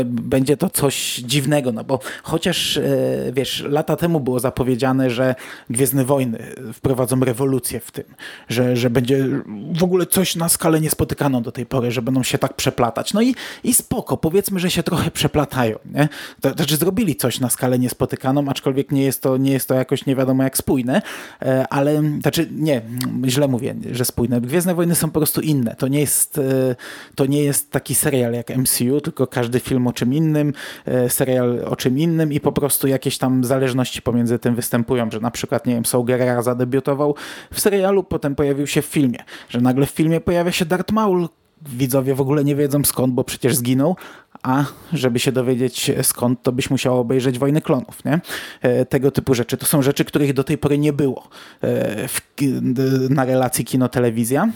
będzie to coś dziwnego, no bo chociaż wiesz, lata temu było zapowiedziane, że Gwiezdne Wojny wprowadzą rewolucję w tym, że będzie w ogóle coś na skalę niespotykaną do tej pory, że będą się tak przeplatać. No i spoko, powiedzmy, że się trochę przeplatają, nie? Znaczy zrobili coś na skalę niespotykaną, aczkolwiek nie jest to jakoś nie wiadomo jak spójne, ale znaczy nie, źle mówię, że spójne. Gwiezdne Wojny są po prostu inne. To nie jest taki serial jak MCU, tylko każdy film o czym innym, serial o czym innym i po prostu jakieś tam zależności pomiędzy tym występują, że na przykład, nie wiem, Saw Gerrera zadebiutował w serialu, potem pojawił się w filmie, że nagle w filmie pojawia się Darth Maul, widzowie w ogóle nie wiedzą skąd, bo przecież zginął, a żeby się dowiedzieć skąd, to byś musiał obejrzeć Wojny Klonów, nie? Tego typu rzeczy. To są rzeczy, których do tej pory nie było na relacji kino-telewizja.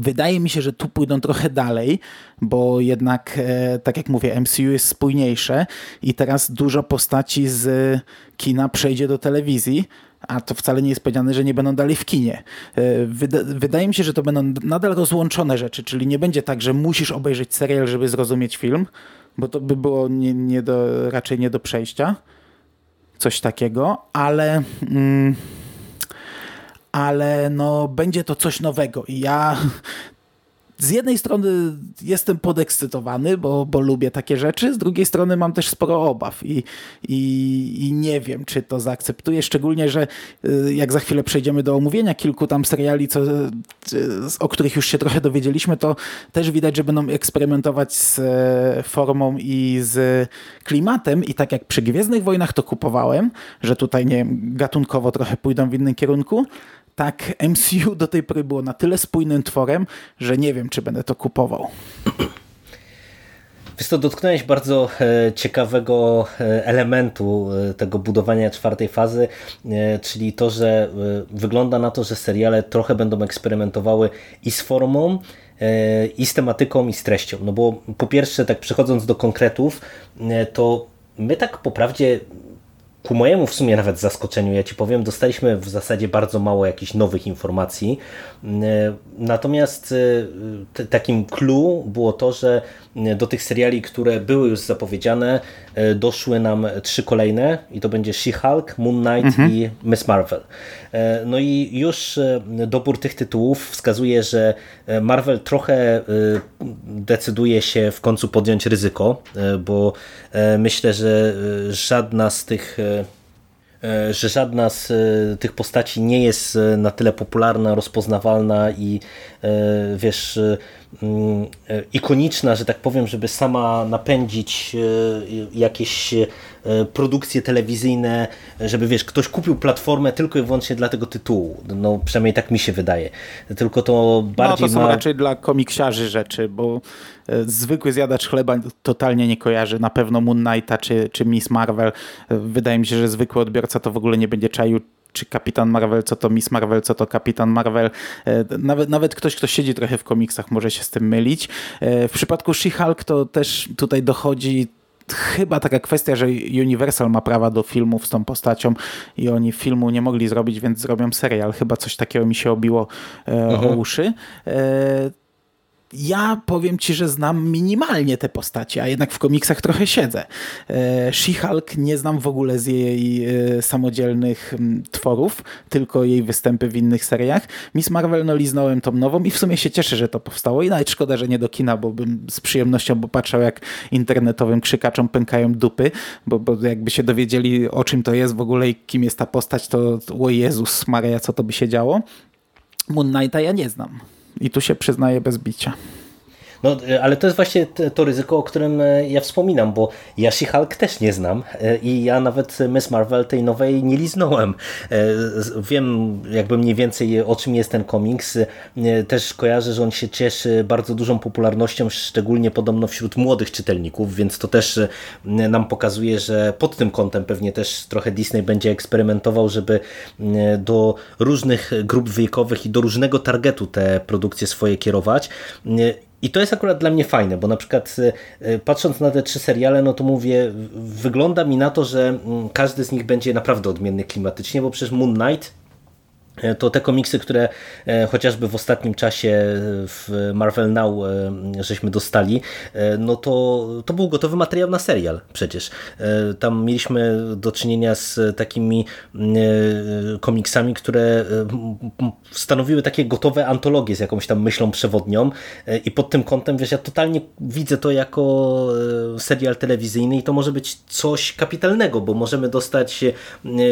Wydaje mi się, że tu pójdą trochę dalej, bo jednak, tak jak mówię, MCU jest spójniejsze i teraz dużo postaci z kina przejdzie do telewizji, a to wcale nie jest powiedziane, że nie będą dalej w kinie. Wydaje mi się, że to będą nadal rozłączone rzeczy, czyli nie będzie tak, że musisz obejrzeć serial, żeby zrozumieć film, bo to by było raczej nie do przejścia. Coś takiego, ale... Ale no będzie to coś nowego i ja z jednej strony jestem podekscytowany, bo lubię takie rzeczy, z drugiej strony mam też sporo obaw i nie wiem, czy to zaakceptuję, szczególnie, że jak za chwilę przejdziemy do omówienia kilku tam seriali, o których już się trochę dowiedzieliśmy, to też widać, że będą eksperymentować z formą i z klimatem i tak jak przy Gwiezdnych Wojnach to kupowałem, że tutaj nie wiem, gatunkowo trochę pójdą w innym kierunku, tak MCU do tej pory było na tyle spójnym tworem, że nie wiem, czy będę to kupował. Wiesz co, dotknąłeś bardzo ciekawego elementu tego budowania czwartej fazy, czyli to, że wygląda na to, że seriale trochę będą eksperymentowały i z formą, i z tematyką, i z treścią. No bo po pierwsze, tak przechodząc do konkretów, to my tak po prawdzie... Ku mojemu w sumie nawet zaskoczeniu, ja Ci powiem, dostaliśmy w zasadzie bardzo mało jakichś nowych informacji. Natomiast takim clue było to, że do tych seriali, które były już zapowiedziane, doszły nam 3 kolejne i to będzie She-Hulk, Moon Knight i Ms. Marvel. No i już dobór tych tytułów wskazuje, że Marvel trochę decyduje się w końcu podjąć ryzyko, bo myślę, że żadna z tych postaci nie jest na tyle popularna, rozpoznawalna i wiesz, ikoniczna, że tak powiem, żeby sama napędzić jakieś produkcje telewizyjne, żeby wiesz, ktoś kupił platformę tylko i wyłącznie dla tego tytułu. No przynajmniej tak mi się wydaje. Tylko to bardziej to są raczej dla komiksiarzy rzeczy, bo zwykły zjadacz chleba totalnie nie kojarzy na pewno Moon Knighta czy Ms. Marvel. Wydaje mi się, że zwykły odbiorca to w ogóle nie będzie czaił, czy Kapitan Marvel, co to Ms. Marvel, co to Kapitan Marvel. Nawet ktoś, kto siedzi trochę w komiksach, może się z tym mylić. W przypadku She-Hulk to też tutaj dochodzi chyba taka kwestia, że Universal ma prawa do filmów z tą postacią i oni filmu nie mogli zrobić, więc zrobią serial. Chyba coś takiego mi się obiło o uszy. Ja powiem Ci, że znam minimalnie te postacie, a jednak w komiksach trochę siedzę. She-Hulk nie znam w ogóle z jej samodzielnych tworów, tylko jej występy w innych seriach. Ms. Marvel no liznąłem tą nową i w sumie się cieszę, że to powstało i nawet szkoda, że nie do kina, bo bym z przyjemnością popatrzał, jak internetowym krzykaczom pękają dupy, bo jakby się dowiedzieli, o czym to jest w ogóle i kim jest ta postać, to o Jezus Maria, co to by się działo. Moon Knighta ja nie znam. I tu się przyznaję bez bicia. No, ale to jest właśnie to ryzyko, o którym ja wspominam, bo ja She-Hulk też nie znam i ja nawet Ms. Marvel tej nowej nie liznąłem. Wiem jakby mniej więcej o czym jest ten komiks. Też kojarzę, że on się cieszy bardzo dużą popularnością, szczególnie podobno wśród młodych czytelników, więc to też nam pokazuje, że pod tym kątem pewnie też trochę Disney będzie eksperymentował, żeby do różnych grup wiekowych i do różnego targetu te produkcje swoje kierować. I to jest akurat dla mnie fajne, bo na przykład patrząc na te 3 seriale, no to mówię, wygląda mi na to, że każdy z nich będzie naprawdę odmienny klimatycznie, bo przecież Moon Knight to te komiksy, które chociażby w ostatnim czasie w Marvel Now żeśmy dostali, no to był gotowy materiał na serial przecież. Tam mieliśmy do czynienia z takimi komiksami, które stanowiły takie gotowe antologie z jakąś tam myślą przewodnią i pod tym kątem, wiesz, ja totalnie widzę to jako serial telewizyjny i to może być coś kapitalnego, bo możemy dostać,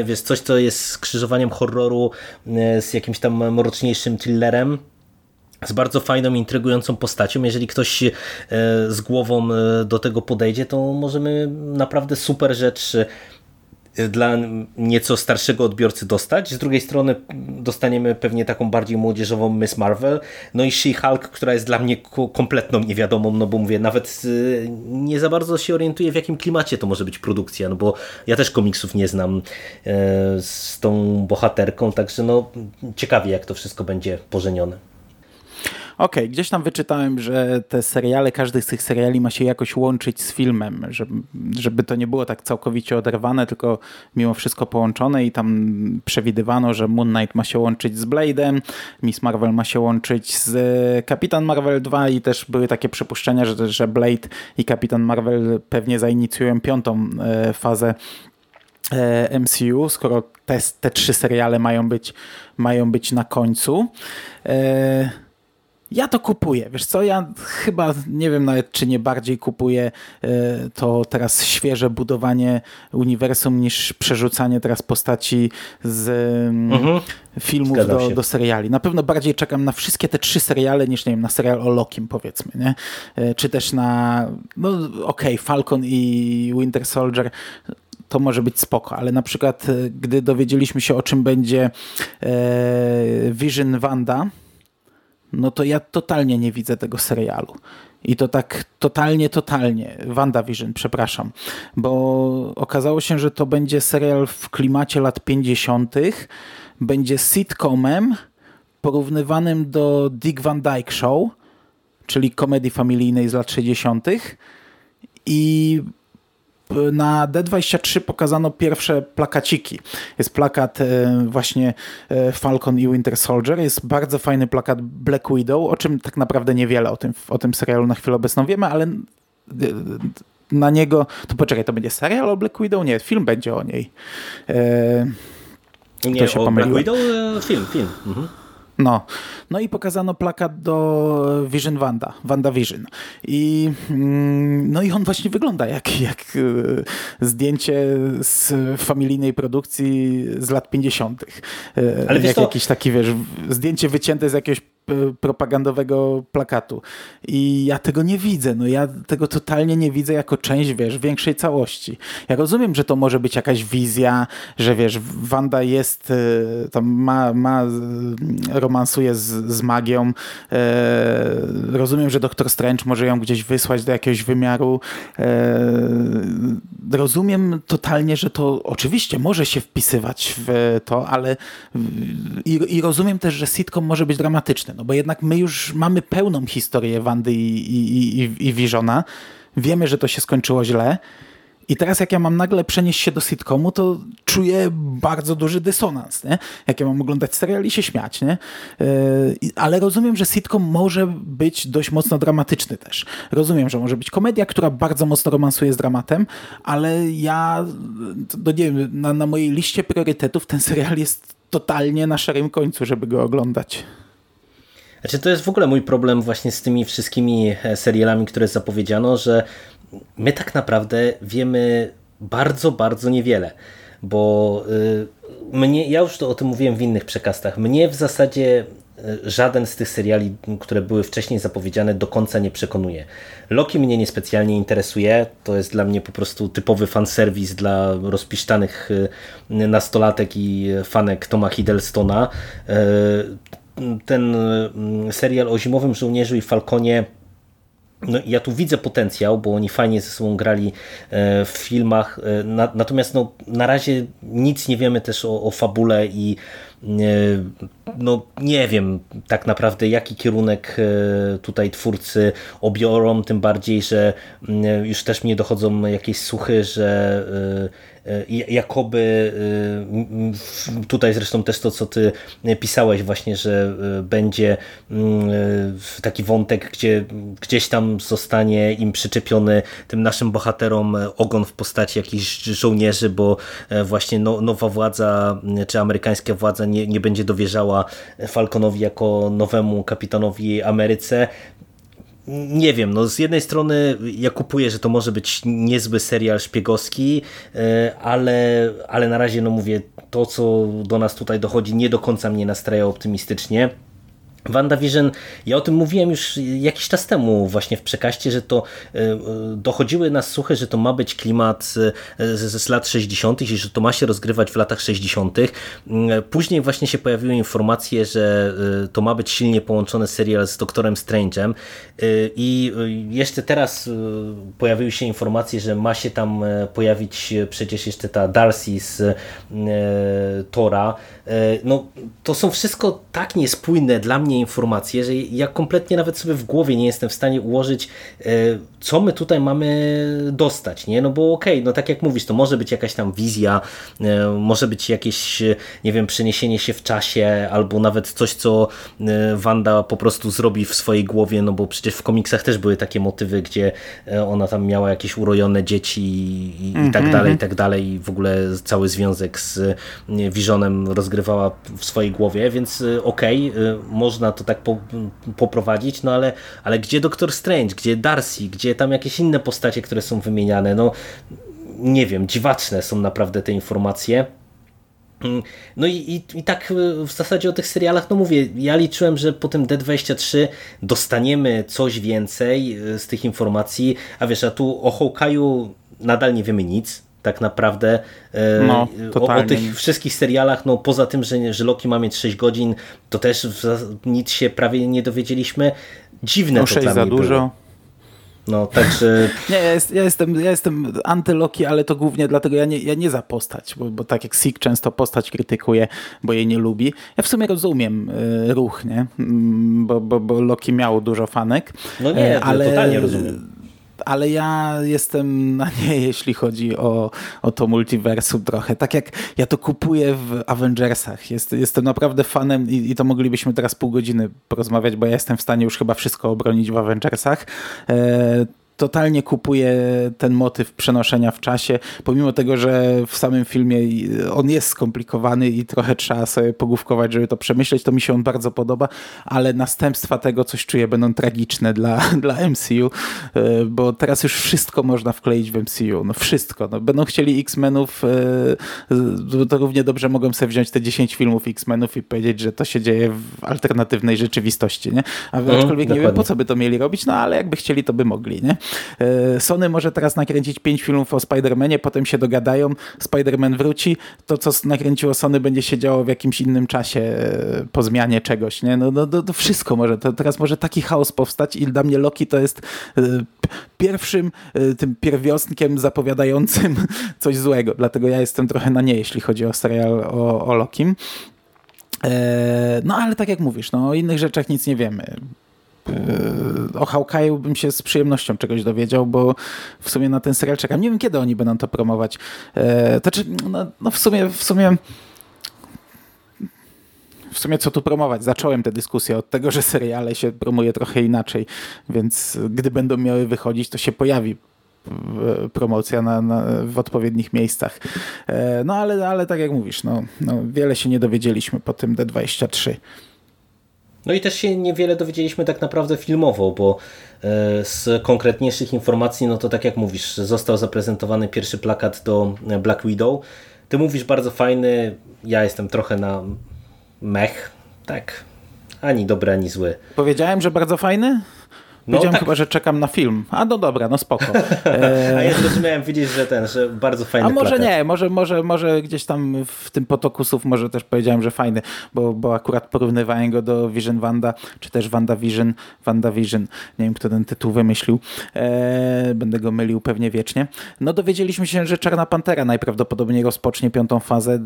wiesz, coś, co jest skrzyżowaniem horroru z jakimś tam mroczniejszym thrillerem, z bardzo fajną, intrygującą postacią. Jeżeli ktoś z głową do tego podejdzie, to możemy naprawdę super rzecz dla nieco starszego odbiorcy dostać. Z drugiej strony dostaniemy pewnie taką bardziej młodzieżową Ms. Marvel, no i She-Hulk, która jest dla mnie kompletną niewiadomą, no bo mówię, nawet nie za bardzo się orientuję, w jakim klimacie to może być produkcja, no bo ja też komiksów nie znam z tą bohaterką, także no ciekawie, jak to wszystko będzie pożenione. Okej, gdzieś tam wyczytałem, że te seriale, każdy z tych seriali ma się jakoś łączyć z filmem, żeby to nie było tak całkowicie oderwane, tylko mimo wszystko połączone i tam przewidywano, że Moon Knight ma się łączyć z Blade'em, Ms. Marvel ma się łączyć z Kapitan Marvel 2 i też były takie przypuszczenia, że Blade i Kapitan Marvel pewnie zainicjują piątą fazę MCU, skoro te trzy seriale mają być na końcu. Ja to kupuję, wiesz co, ja chyba nie wiem nawet, czy nie bardziej kupuję to teraz świeże budowanie uniwersum niż przerzucanie teraz postaci z filmów do seriali. Na pewno bardziej czekam na wszystkie te trzy seriale niż, nie wiem, na serial o Lokim, powiedzmy, nie? Czy też na, no okej, Falcon i Winter Soldier, to może być spoko, ale na przykład gdy dowiedzieliśmy się, o czym będzie Vision Wanda, no to ja totalnie nie widzę tego serialu. I to tak totalnie. WandaVision, przepraszam. Bo okazało się, że to będzie serial w klimacie lat 50. Będzie sitcomem porównywanym do Dick Van Dyke Show, czyli komedii familijnej z lat 60. I na D23 pokazano pierwsze plakaciki. Jest plakat właśnie Falcon i Winter Soldier, jest bardzo fajny plakat Black Widow, o czym tak naprawdę niewiele o tym serialu na chwilę obecną wiemy, ale na niego... To poczekaj, to będzie serial o Black Widow? Nie, film będzie o niej. Nie, się o pomyliłem. Black Widow? Film. Mhm. No i pokazano plakat do Vision Wanda, WandaVision. I no i on właśnie wygląda jak zdjęcie z familijnej produkcji z lat 50. Ale jak jakiś taki, wiesz, zdjęcie wycięte z jakiegoś propagandowego plakatu. I ja tego nie widzę. No ja tego totalnie nie widzę jako część, wiesz, większej całości. Ja rozumiem, że to może być jakaś wizja, że wiesz, Wanda jest tam romansuje z magią. Rozumiem, że Doktor Strange może ją gdzieś wysłać do jakiegoś wymiaru. Rozumiem totalnie, że to oczywiście może się wpisywać w to, ale i rozumiem też, że sitcom może być dramatyczny, no bo jednak my już mamy pełną historię Wandy i Visiona. Wiemy, że to się skończyło źle. I teraz jak ja mam nagle przenieść się do sitcomu, to czuję bardzo duży dysonans, nie? Jak ja mam oglądać serial i się śmiać, nie? Ale rozumiem, że sitcom może być dość mocno dramatyczny też. Rozumiem, że może być komedia, która bardzo mocno romansuje z dramatem, ale ja, no nie wiem, na mojej liście priorytetów ten serial jest totalnie na szarym końcu, żeby go oglądać. Znaczy, to jest w ogóle mój problem właśnie z tymi wszystkimi serialami, które zapowiedziano, że my tak naprawdę wiemy bardzo, bardzo niewiele, bo ja już to o tym mówiłem w innych przekazach, mnie w zasadzie żaden z tych seriali, które były wcześniej zapowiedziane, do końca nie przekonuje. Loki mnie niespecjalnie interesuje, to jest dla mnie po prostu typowy fanserwis dla rozpiszczanych nastolatek i fanek Toma Hiddlestona. Ten serial o Zimowym Żołnierzu i Falconie, no, ja tu widzę potencjał, bo oni fajnie ze sobą grali w filmach, natomiast no, na razie nic nie wiemy też o fabule i no nie wiem tak naprawdę jaki kierunek tutaj twórcy obiorą, tym bardziej, że już też mnie dochodzą jakieś słuchy, że jakoby tutaj zresztą też to, co ty pisałeś właśnie, że będzie taki wątek, gdzie gdzieś tam zostanie im przyczepiony tym naszym bohaterom ogon w postaci jakichś żołnierzy, bo właśnie nowa władza czy amerykańska władza nie będzie dowierzała Falconowi jako nowemu kapitanowi Ameryce. Nie wiem, no z jednej strony ja kupuję, że to może być niezły serial szpiegowski, ale na razie, no mówię, to co do nas tutaj dochodzi nie do końca mnie nastraja optymistycznie. WandaVision, ja o tym mówiłem już jakiś czas temu właśnie w przekaście, że to dochodziły nas słuchy, że to ma być klimat z lat 60. i że to ma się rozgrywać w latach 60. Później właśnie się pojawiły informacje, że to ma być silnie połączony serial z Doktorem Strange'em i jeszcze teraz pojawiły się informacje, że ma się tam pojawić przecież jeszcze ta Darcy z Tora. No, to są wszystko tak niespójne dla mnie informacje, że ja kompletnie nawet sobie w głowie nie jestem w stanie ułożyć, co my tutaj mamy dostać, nie? No bo okej, no tak jak mówisz, to może być jakaś tam wizja, może być jakieś, nie wiem, przeniesienie się w czasie, albo nawet coś, co Wanda po prostu zrobi w swojej głowie, no bo przecież w komiksach też były takie motywy, gdzie ona tam miała jakieś urojone dzieci i tak dalej i w ogóle cały związek z Visionem rozgrywała w swojej głowie, więc okej, można to tak poprowadzić, no ale gdzie Doktor Strange, gdzie Darcy, gdzie tam jakieś inne postacie, które są wymieniane, no nie wiem, dziwaczne są naprawdę te informacje. No i tak w zasadzie o tych serialach, no mówię, ja liczyłem, że po tym D23 dostaniemy coś więcej z tych informacji, a wiesz, a tu o Hawkeye'u nadal nie wiemy nic. Tak naprawdę no, o tych wszystkich serialach, no poza tym, że Loki ma mieć 6 godzin, to też nic się prawie nie dowiedzieliśmy. Dziwne to dla mnie było. No, także... Nie, ja jestem anty-Loki, ale to głównie dlatego ja nie za postać, bo tak jak Sik często postać krytykuje, bo jej nie lubi. Ja w sumie rozumiem ruch, nie? Bo Loki miał dużo fanek. No nie, ale ja totalnie rozumiem. Ale ja jestem na nie, jeśli chodzi o to multiversum trochę. Tak jak ja to kupuję w Avengersach. Jestem naprawdę fanem i to moglibyśmy teraz pół godziny porozmawiać, bo ja jestem w stanie już chyba wszystko obronić w Avengersach. Totalnie kupuję ten motyw przenoszenia w czasie, pomimo tego, że w samym filmie on jest skomplikowany i trochę trzeba sobie pogłówkować, żeby to przemyśleć, to mi się on bardzo podoba, ale następstwa tego, coś czuję, będą tragiczne dla MCU, bo teraz już wszystko można wkleić w MCU, no wszystko. No, będą chcieli X-Menów, to równie dobrze mogą sobie wziąć te 10 filmów X-Menów i powiedzieć, że to się dzieje w alternatywnej rzeczywistości, nie? Aczkolwiek nie wiem, po co by to mieli robić, no ale jakby chcieli, to by mogli, nie? Sony może teraz nakręcić 5 filmów o Spider-Manie, potem się dogadają, Spider-Man wróci, to co nakręciło Sony będzie się działo w jakimś innym czasie po zmianie czegoś, nie? No, wszystko może, to teraz może taki chaos powstać i dla mnie Loki to jest pierwszym tym pierwiosnkiem zapowiadającym coś złego, dlatego ja jestem trochę na nie, jeśli chodzi o serial o Lokim. No ale tak jak mówisz, no o innych rzeczach nic nie wiemy. O Hawkeye'u bym się z przyjemnością czegoś dowiedział, bo w sumie na ten serial czekam. Nie wiem, kiedy oni będą to promować. W sumie co tu promować? Zacząłem tę dyskusję od tego, że seriale się promuje trochę inaczej, więc gdy będą miały wychodzić, to się pojawi promocja w odpowiednich miejscach. No ale tak jak mówisz, no, wiele się nie dowiedzieliśmy po tym D23. No i też się niewiele dowiedzieliśmy tak naprawdę filmowo, bo z konkretniejszych informacji, no to tak jak mówisz, został zaprezentowany pierwszy plakat do Black Widow. Ty mówisz bardzo fajny, ja jestem trochę na mech, tak, ani dobry, ani zły. Powiedziałem, że bardzo fajny? Powiedziałem tak. Chyba, że czekam na film. A no dobra, no spoko. A ja zrozumiałem, widzisz, że że bardzo fajny. A może plakat. Nie, może gdzieś tam w tym potoku słów może też powiedziałem, że fajny, bo akurat porównywałem go do Vision Wanda, czy też WandaVision. Nie wiem, kto ten tytuł wymyślił. Będę go mylił pewnie wiecznie. No dowiedzieliśmy się, że Czarna Pantera najprawdopodobniej rozpocznie piątą fazę.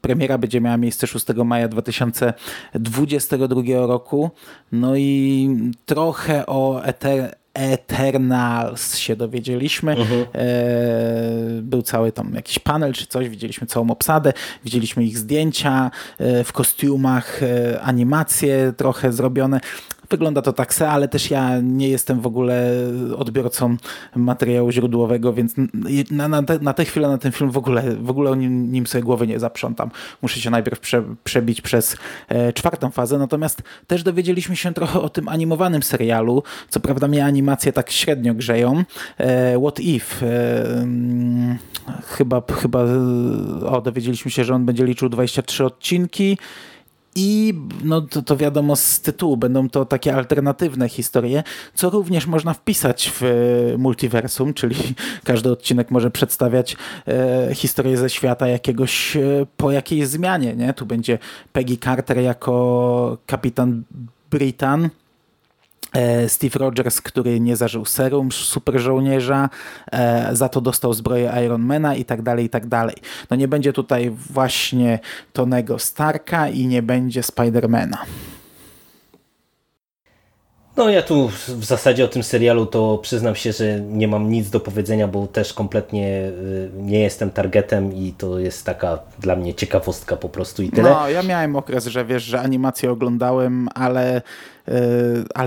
Premiera będzie miała miejsce 6 maja 2022 roku. No i trochę o Eternals się dowiedzieliśmy. Uh-huh. Był cały tam jakiś panel czy coś, widzieliśmy całą obsadę, widzieliśmy ich zdjęcia w kostiumach, animacje trochę zrobione. Wygląda to tak se, ale też ja nie jestem w ogóle odbiorcą materiału źródłowego, więc na tę chwilę na ten film w ogóle o nim sobie głowy nie zaprzątam. Muszę się najpierw przebić przez czwartą fazę. Natomiast też dowiedzieliśmy się trochę o tym animowanym serialu. Co prawda mnie animacje tak średnio grzeją. What If? Dowiedzieliśmy się, że on będzie liczył 23 odcinki. I no to wiadomo z tytułu, będą to takie alternatywne historie, co również można wpisać w multiversum, czyli każdy odcinek może przedstawiać historię ze świata jakiegoś, po jakiejś zmianie, nie? Tu będzie Peggy Carter jako kapitan Britain, Steve Rogers, który nie zażył serum super żołnierza, za to dostał zbroję Ironmana i tak dalej, i tak dalej. No nie będzie tutaj właśnie Tonego Starka i nie będzie Spidermana. No ja tu w zasadzie o tym serialu to przyznam się, że nie mam nic do powiedzenia, bo też kompletnie nie jestem targetem i to jest taka dla mnie ciekawostka po prostu i tyle. No ja miałem okres, że wiesz, że animację oglądałem, ale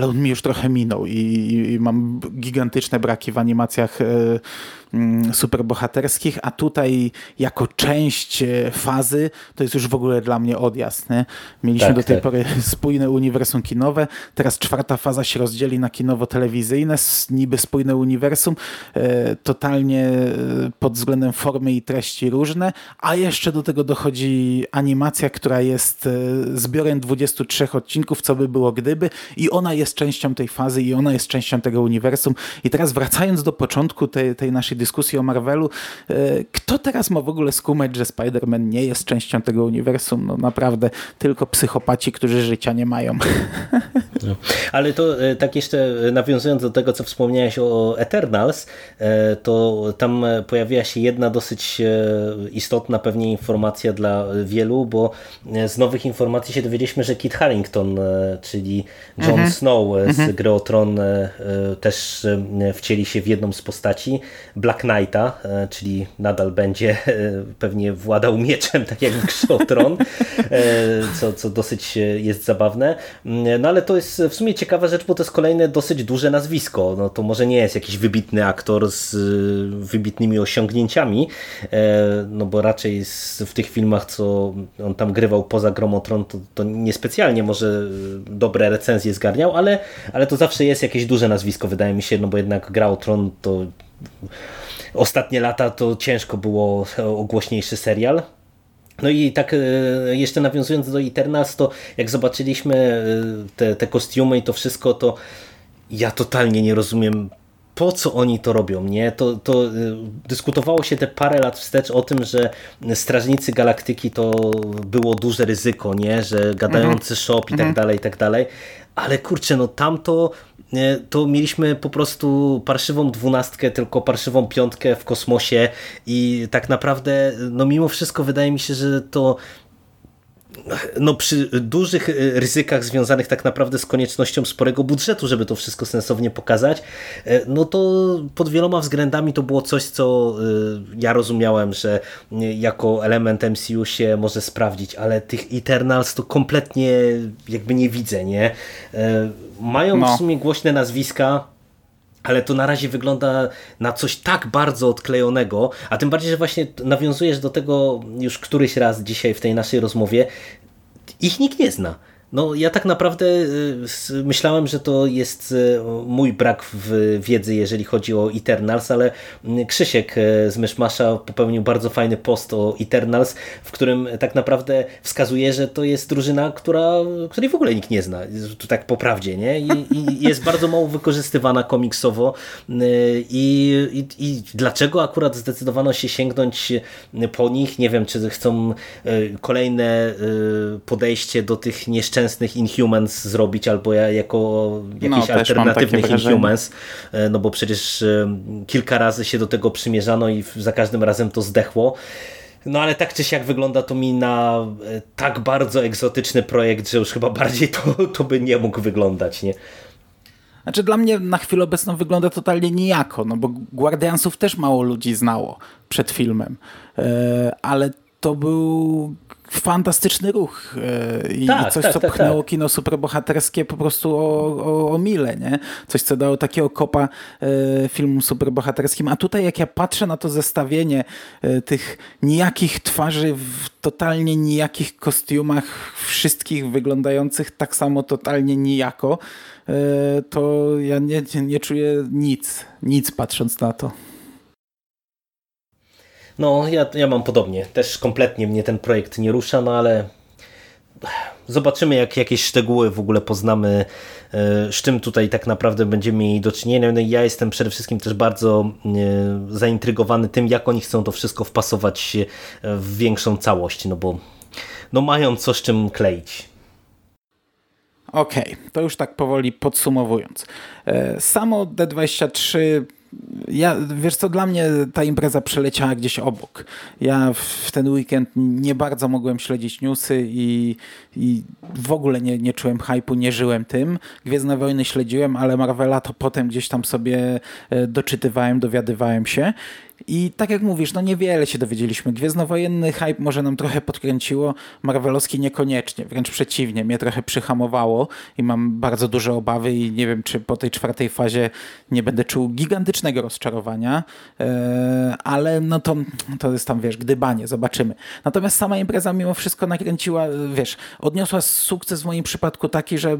on mi już trochę minął i mam gigantyczne braki w animacjach superbohaterskich, a tutaj jako część fazy to jest już w ogóle dla mnie odjazd. Nie? Mieliśmy do tej pory spójne uniwersum kinowe, teraz czwarta faza się rozdzieli na kinowo-telewizyjne, niby spójne uniwersum, totalnie pod względem formy i treści różne, a jeszcze do tego dochodzi animacja, która jest zbiorem 23 odcinków, co by było gdyby, i ona jest częścią tej fazy i ona jest częścią tego uniwersum. I teraz wracając do początku tej naszej dyskusji o Marvelu, kto teraz ma w ogóle skumać, że Spider-Man nie jest częścią tego uniwersum? No naprawdę tylko psychopaci, którzy życia nie mają. No. Ale to tak jeszcze nawiązując do tego, co wspomniałeś o Eternals, to tam pojawiła się jedna dosyć istotna pewnie informacja dla wielu, bo z nowych informacji się dowiedzieliśmy, że Kit Harington, czyli Jon Snow z Gry o Tron, też wcieli się w jedną z postaci Black Knighta, czyli nadal będzie pewnie władał mieczem, tak jak w Grze o Tron, co dosyć jest zabawne. No ale to jest w sumie ciekawa rzecz, bo to jest kolejne dosyć duże nazwisko. No to może nie jest jakiś wybitny aktor z wybitnymi osiągnięciami, no bo raczej w tych filmach, co on tam grywał poza Grą o Tron, to niespecjalnie może dobre recenzje zgarniał, ale to zawsze jest jakieś duże nazwisko, wydaje mi się, no bo jednak Gra o Tron to ostatnie lata to ciężko było o głośniejszy serial. No i tak jeszcze nawiązując do Eternals, to jak zobaczyliśmy te kostiumy i to wszystko, to ja totalnie nie rozumiem, po co oni to robią, nie? To dyskutowało się te parę lat wstecz o tym, że Strażnicy Galaktyki to było duże ryzyko, nie? Że gadający shop i tak dalej, i tak dalej. Ale kurczę, no tamto to mieliśmy po prostu parszywą 12, tylko parszywą 5 w kosmosie i tak naprawdę, no mimo wszystko wydaje mi się, że to no przy dużych ryzykach związanych tak naprawdę z koniecznością sporego budżetu, żeby to wszystko sensownie pokazać, no to pod wieloma względami to było coś, co ja rozumiałem, że jako element MCU się może sprawdzić, ale tych Eternals to kompletnie jakby nie widzę, nie? Mają w sumie głośne nazwiska, ale to na razie wygląda na coś tak bardzo odklejonego, a tym bardziej, że właśnie nawiązujesz do tego już któryś raz dzisiaj w tej naszej rozmowie, ich nikt nie zna. No ja tak naprawdę myślałem, że to jest mój brak w wiedzy, jeżeli chodzi o Eternals, ale Krzysiek z Myszmasza popełnił bardzo fajny post o Eternals, w którym tak naprawdę wskazuje, że to jest drużyna, której w ogóle nikt nie zna. To tak po prawdzie, nie? I jest bardzo mało wykorzystywana komiksowo i dlaczego akurat zdecydowano się sięgnąć po nich? Nie wiem, czy chcą kolejne podejście do tych nieszczęsnych Inhumans zrobić, albo jako jakichś alternatywnych Inhumans, no bo przecież kilka razy się do tego przymierzano i za każdym razem to zdechło. No ale tak czy siak wygląda to mi na tak bardzo egzotyczny projekt, że już chyba bardziej to by nie mógł wyglądać, nie? Znaczy dla mnie na chwilę obecną wygląda totalnie nijako, no bo Guardiansów też mało ludzi znało przed filmem, ale to był fantastyczny ruch i coś, co pchnęło kino superbohaterskie po prostu o mile, nie? Coś, co dało takiego kopa filmom superbohaterskim. A tutaj jak ja patrzę na to zestawienie tych nijakich twarzy w totalnie nijakich kostiumach, wszystkich wyglądających tak samo totalnie nijako, to ja nie czuję nic patrząc na to. No, ja mam podobnie. Też kompletnie mnie ten projekt nie rusza, no ale zobaczymy, jak jakieś szczegóły w ogóle poznamy, z czym tutaj tak naprawdę będziemy mieli do czynienia. No i ja jestem przede wszystkim też bardzo zaintrygowany tym, jak oni chcą to wszystko wpasować w większą całość, no bo no mają co z czym kleić. Okej, to już tak powoli podsumowując. Samo D23... wiesz co, dla mnie ta impreza przeleciała gdzieś obok. Ja w ten weekend nie bardzo mogłem śledzić newsy i w ogóle nie czułem hype'u, nie żyłem tym. Gwiezdne Wojny śledziłem, ale Marvela to potem gdzieś tam sobie doczytywałem, dowiadywałem się. I tak jak mówisz, no niewiele się dowiedzieliśmy. Gwiezdnowojenny hype może nam trochę podkręciło, marvelowski niekoniecznie, wręcz przeciwnie, mnie trochę przyhamowało i mam bardzo duże obawy i nie wiem, czy po tej czwartej fazie nie będę czuł gigantycznego rozczarowania, ale no to jest tam, wiesz, gdybanie, zobaczymy. Natomiast sama impreza mimo wszystko nakręciła, wiesz, odniosła sukces w moim przypadku taki, że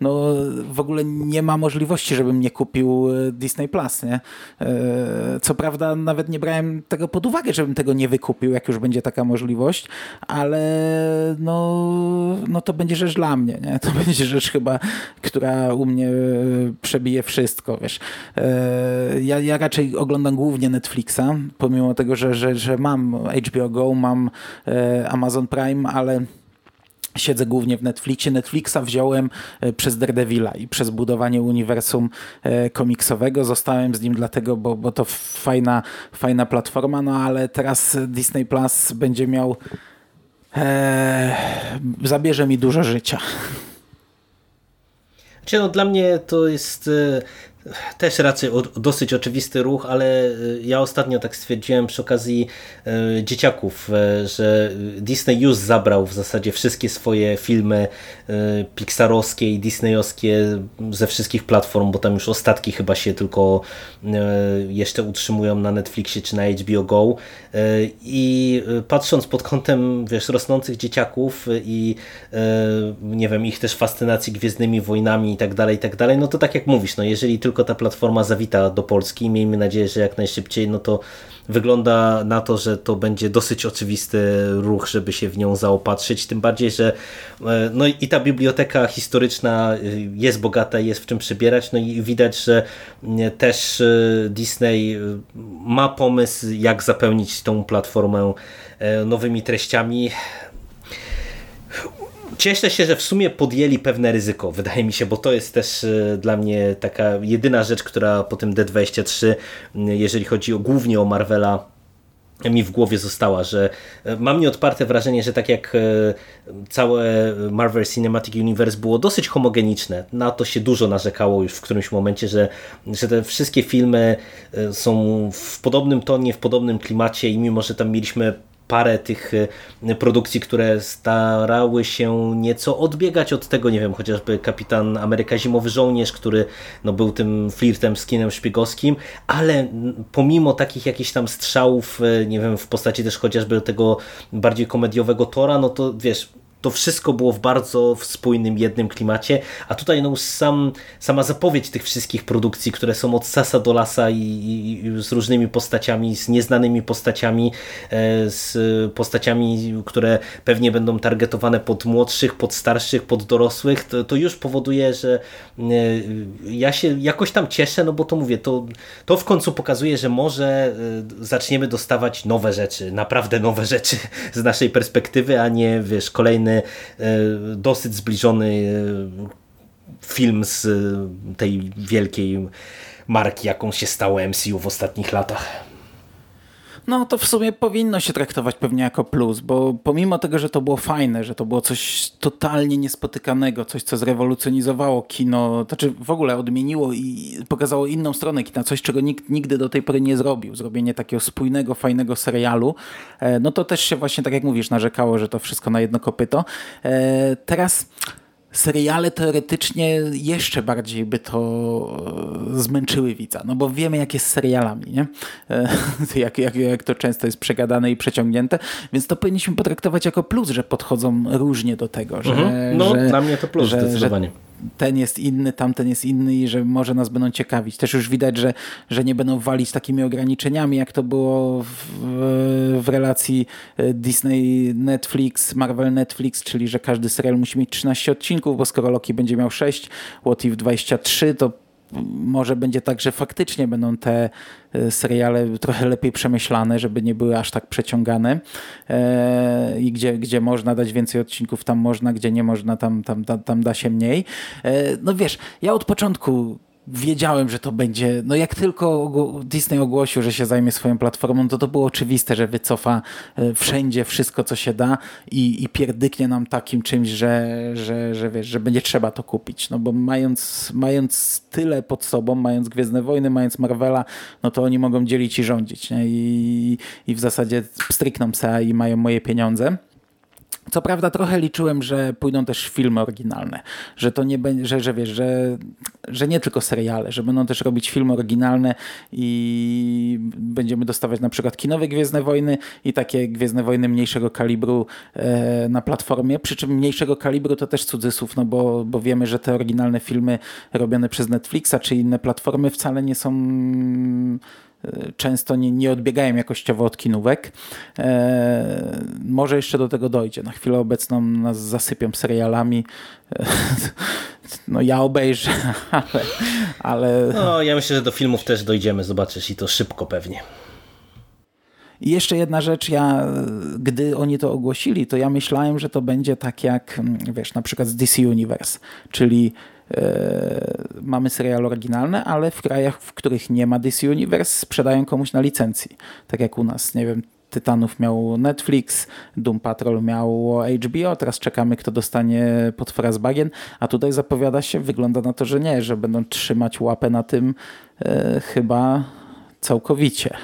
no w ogóle nie ma możliwości, żebym nie kupił Disney Plus, nie? Co prawda nawet nie brałem tego pod uwagę, żebym tego nie wykupił, jak już będzie taka możliwość, ale no to będzie rzecz dla mnie, nie? To będzie rzecz chyba, która u mnie przebije wszystko, wiesz. Ja raczej oglądam głównie Netflixa, pomimo tego, że mam HBO Go, mam Amazon Prime, ale siedzę głównie w Netflixie. Netflixa wziąłem przez Daredevila i przez budowanie uniwersum komiksowego. Zostałem z nim dlatego, bo to fajna platforma, no ale teraz Disney Plus będzie miał... zabierze mi dużo życia. Znaczy, no, dla mnie to jest... też raczej dosyć oczywisty ruch, ale ja ostatnio tak stwierdziłem przy okazji dzieciaków, że Disney już zabrał w zasadzie wszystkie swoje filmy pixarowskie i disneyowskie ze wszystkich platform, bo tam już ostatki chyba się tylko jeszcze utrzymują na Netflixie czy na HBO Go i patrząc pod kątem, wiesz, rosnących dzieciaków i nie wiem, ich też fascynacji Gwiezdnymi Wojnami i tak dalej, no to tak jak mówisz, no jeżeli tylko ta platforma zawita do Polski, miejmy nadzieję, że jak najszybciej, no to wygląda na to, że to będzie dosyć oczywisty ruch, żeby się w nią zaopatrzyć, tym bardziej, że no i ta biblioteka historyczna jest bogata, jest w czym przybierać, no i widać, że też Disney ma pomysł, jak zapełnić tą platformę nowymi treściami. Cieszę się, że w sumie podjęli pewne ryzyko, wydaje mi się, bo to jest też dla mnie taka jedyna rzecz, która po tym D23, jeżeli chodzi głównie o Marvela, mi w głowie została, że mam nieodparte wrażenie, że tak jak całe Marvel Cinematic Universe było dosyć homogeniczne, na to się dużo narzekało już w którymś momencie, że te wszystkie filmy są w podobnym tonie, w podobnym klimacie i mimo, że tam mieliśmy parę tych produkcji, które starały się nieco odbiegać od tego, nie wiem, chociażby Kapitan Ameryka Zimowy Żołnierz, który no, był tym flirtem z kinem szpiegowskim, ale pomimo takich jakichś tam strzałów, nie wiem, w postaci też chociażby tego bardziej komediowego Tora, no to wiesz, to wszystko było w bardzo spójnym, jednym klimacie, a tutaj no sama zapowiedź tych wszystkich produkcji, które są od sasa do lasa i z różnymi postaciami, z nieznanymi postaciami, z postaciami, które pewnie będą targetowane pod młodszych, pod starszych, pod dorosłych, to już powoduje, że ja się jakoś tam cieszę, no bo to mówię, to w końcu pokazuje, że może zaczniemy dostawać nowe rzeczy, naprawdę nowe rzeczy z naszej perspektywy, a nie, wiesz, kolejny dosyć zbliżony film z tej wielkiej marki, jaką się stało MCU w ostatnich latach. No to w sumie powinno się traktować pewnie jako plus, bo pomimo tego, że to było fajne, że to było coś totalnie niespotykanego, coś co zrewolucjonizowało kino, to znaczy w ogóle odmieniło i pokazało inną stronę kina, coś czego nikt nigdy do tej pory nie zrobił, zrobienie takiego spójnego, fajnego serialu, no to też się właśnie, tak jak mówisz, narzekało, że to wszystko na jedno kopyto. Teraz seriale teoretycznie jeszcze bardziej by to zmęczyły widza, no bo wiemy jak jest z serialami, nie? Jak to często jest przegadane i przeciągnięte, więc to powinniśmy potraktować jako plus, że podchodzą różnie do tego, że... No, dla mnie to plus, zdecydowanie. Ten jest inny, tamten jest inny i że może nas będą ciekawić. Też już widać, że nie będą walić takimi ograniczeniami, jak to było w relacji Disney-Netflix, Marvel-Netflix, czyli że każdy serial musi mieć 13 odcinków, bo skoro Loki będzie miał 6, What If 23, to może będzie tak, że faktycznie będą te seriale trochę lepiej przemyślane, żeby nie były aż tak przeciągane i gdzie można dać więcej odcinków, tam można, gdzie nie można, tam da się mniej. No wiesz, ja od początku wiedziałem, że to będzie, no jak tylko Disney ogłosił, że się zajmie swoją platformą, to było oczywiste, że wycofa wszędzie wszystko, co się da i pierdyknie nam takim czymś, że wiesz, że będzie trzeba to kupić. No bo mając tyle pod sobą, mając Gwiezdne Wojny, mając Marvela, no to oni mogą dzielić i rządzić, nie? I w zasadzie pstrykną se i mają moje pieniądze. Co prawda trochę liczyłem, że pójdą też filmy oryginalne, że to nie będzie, że nie tylko seriale, że będą też robić filmy oryginalne i będziemy dostawać na przykład kinowe Gwiezdne Wojny i takie Gwiezdne Wojny mniejszego kalibru na platformie, przy czym mniejszego kalibru to też cudzysłów, no bo wiemy, że te oryginalne filmy robione przez Netflixa czy inne platformy wcale nie są... często nie odbiegają jakościowo od kinówek. Może jeszcze do tego dojdzie. Na chwilę obecną nas zasypią serialami. No ja obejrzę, ale... No ja myślę, że do filmów też dojdziemy, zobaczysz, i to szybko pewnie. I jeszcze jedna rzecz, gdy oni to ogłosili, to ja myślałem, że to będzie tak jak, wiesz, na przykład z DC Universe, czyli mamy serial oryginalny, ale w krajach, w których nie ma DC Universe, sprzedają komuś na licencji. Tak jak u nas, nie wiem, Tytanów miał Netflix, Doom Patrol miało HBO, teraz czekamy, kto dostanie potwora z bagien, a tutaj zapowiada się, wygląda na to, że nie, że będą trzymać łapę na tym chyba całkowicie.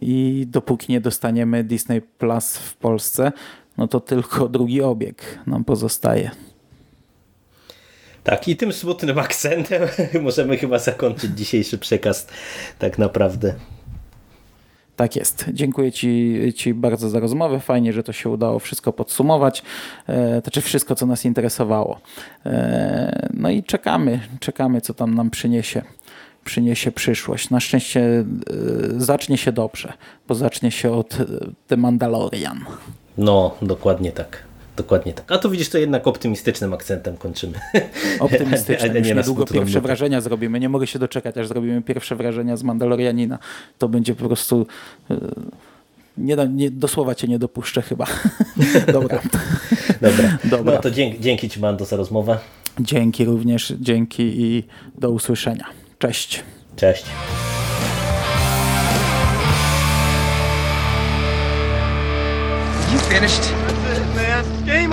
I dopóki nie dostaniemy Disney Plus w Polsce, no to tylko drugi obieg nam pozostaje. Tak, i tym smutnym akcentem możemy chyba zakończyć dzisiejszy przekaz tak naprawdę. Tak jest. Dziękuję Ci bardzo za rozmowę. Fajnie, że to się udało wszystko podsumować. Znaczy wszystko, co nas interesowało. No i czekamy, co tam nam przyniesie przyszłość. Na szczęście zacznie się dobrze, bo zacznie się od The Mandalorian. No, dokładnie tak. Dokładnie tak. A tu widzisz, to jednak optymistycznym akcentem kończymy. Optymistycznym. Już niedługo pierwsze wrażenia zrobimy. Nie mogę się doczekać, aż zrobimy pierwsze wrażenia z Mandalorianina. To będzie po prostu... do słowa Cię nie dopuszczę chyba. Dobra. No to dzięki Ci, Mando, za rozmowę. Dzięki również. Dzięki i do usłyszenia. Cześć. Cześć. You finished? That's it, man. It's game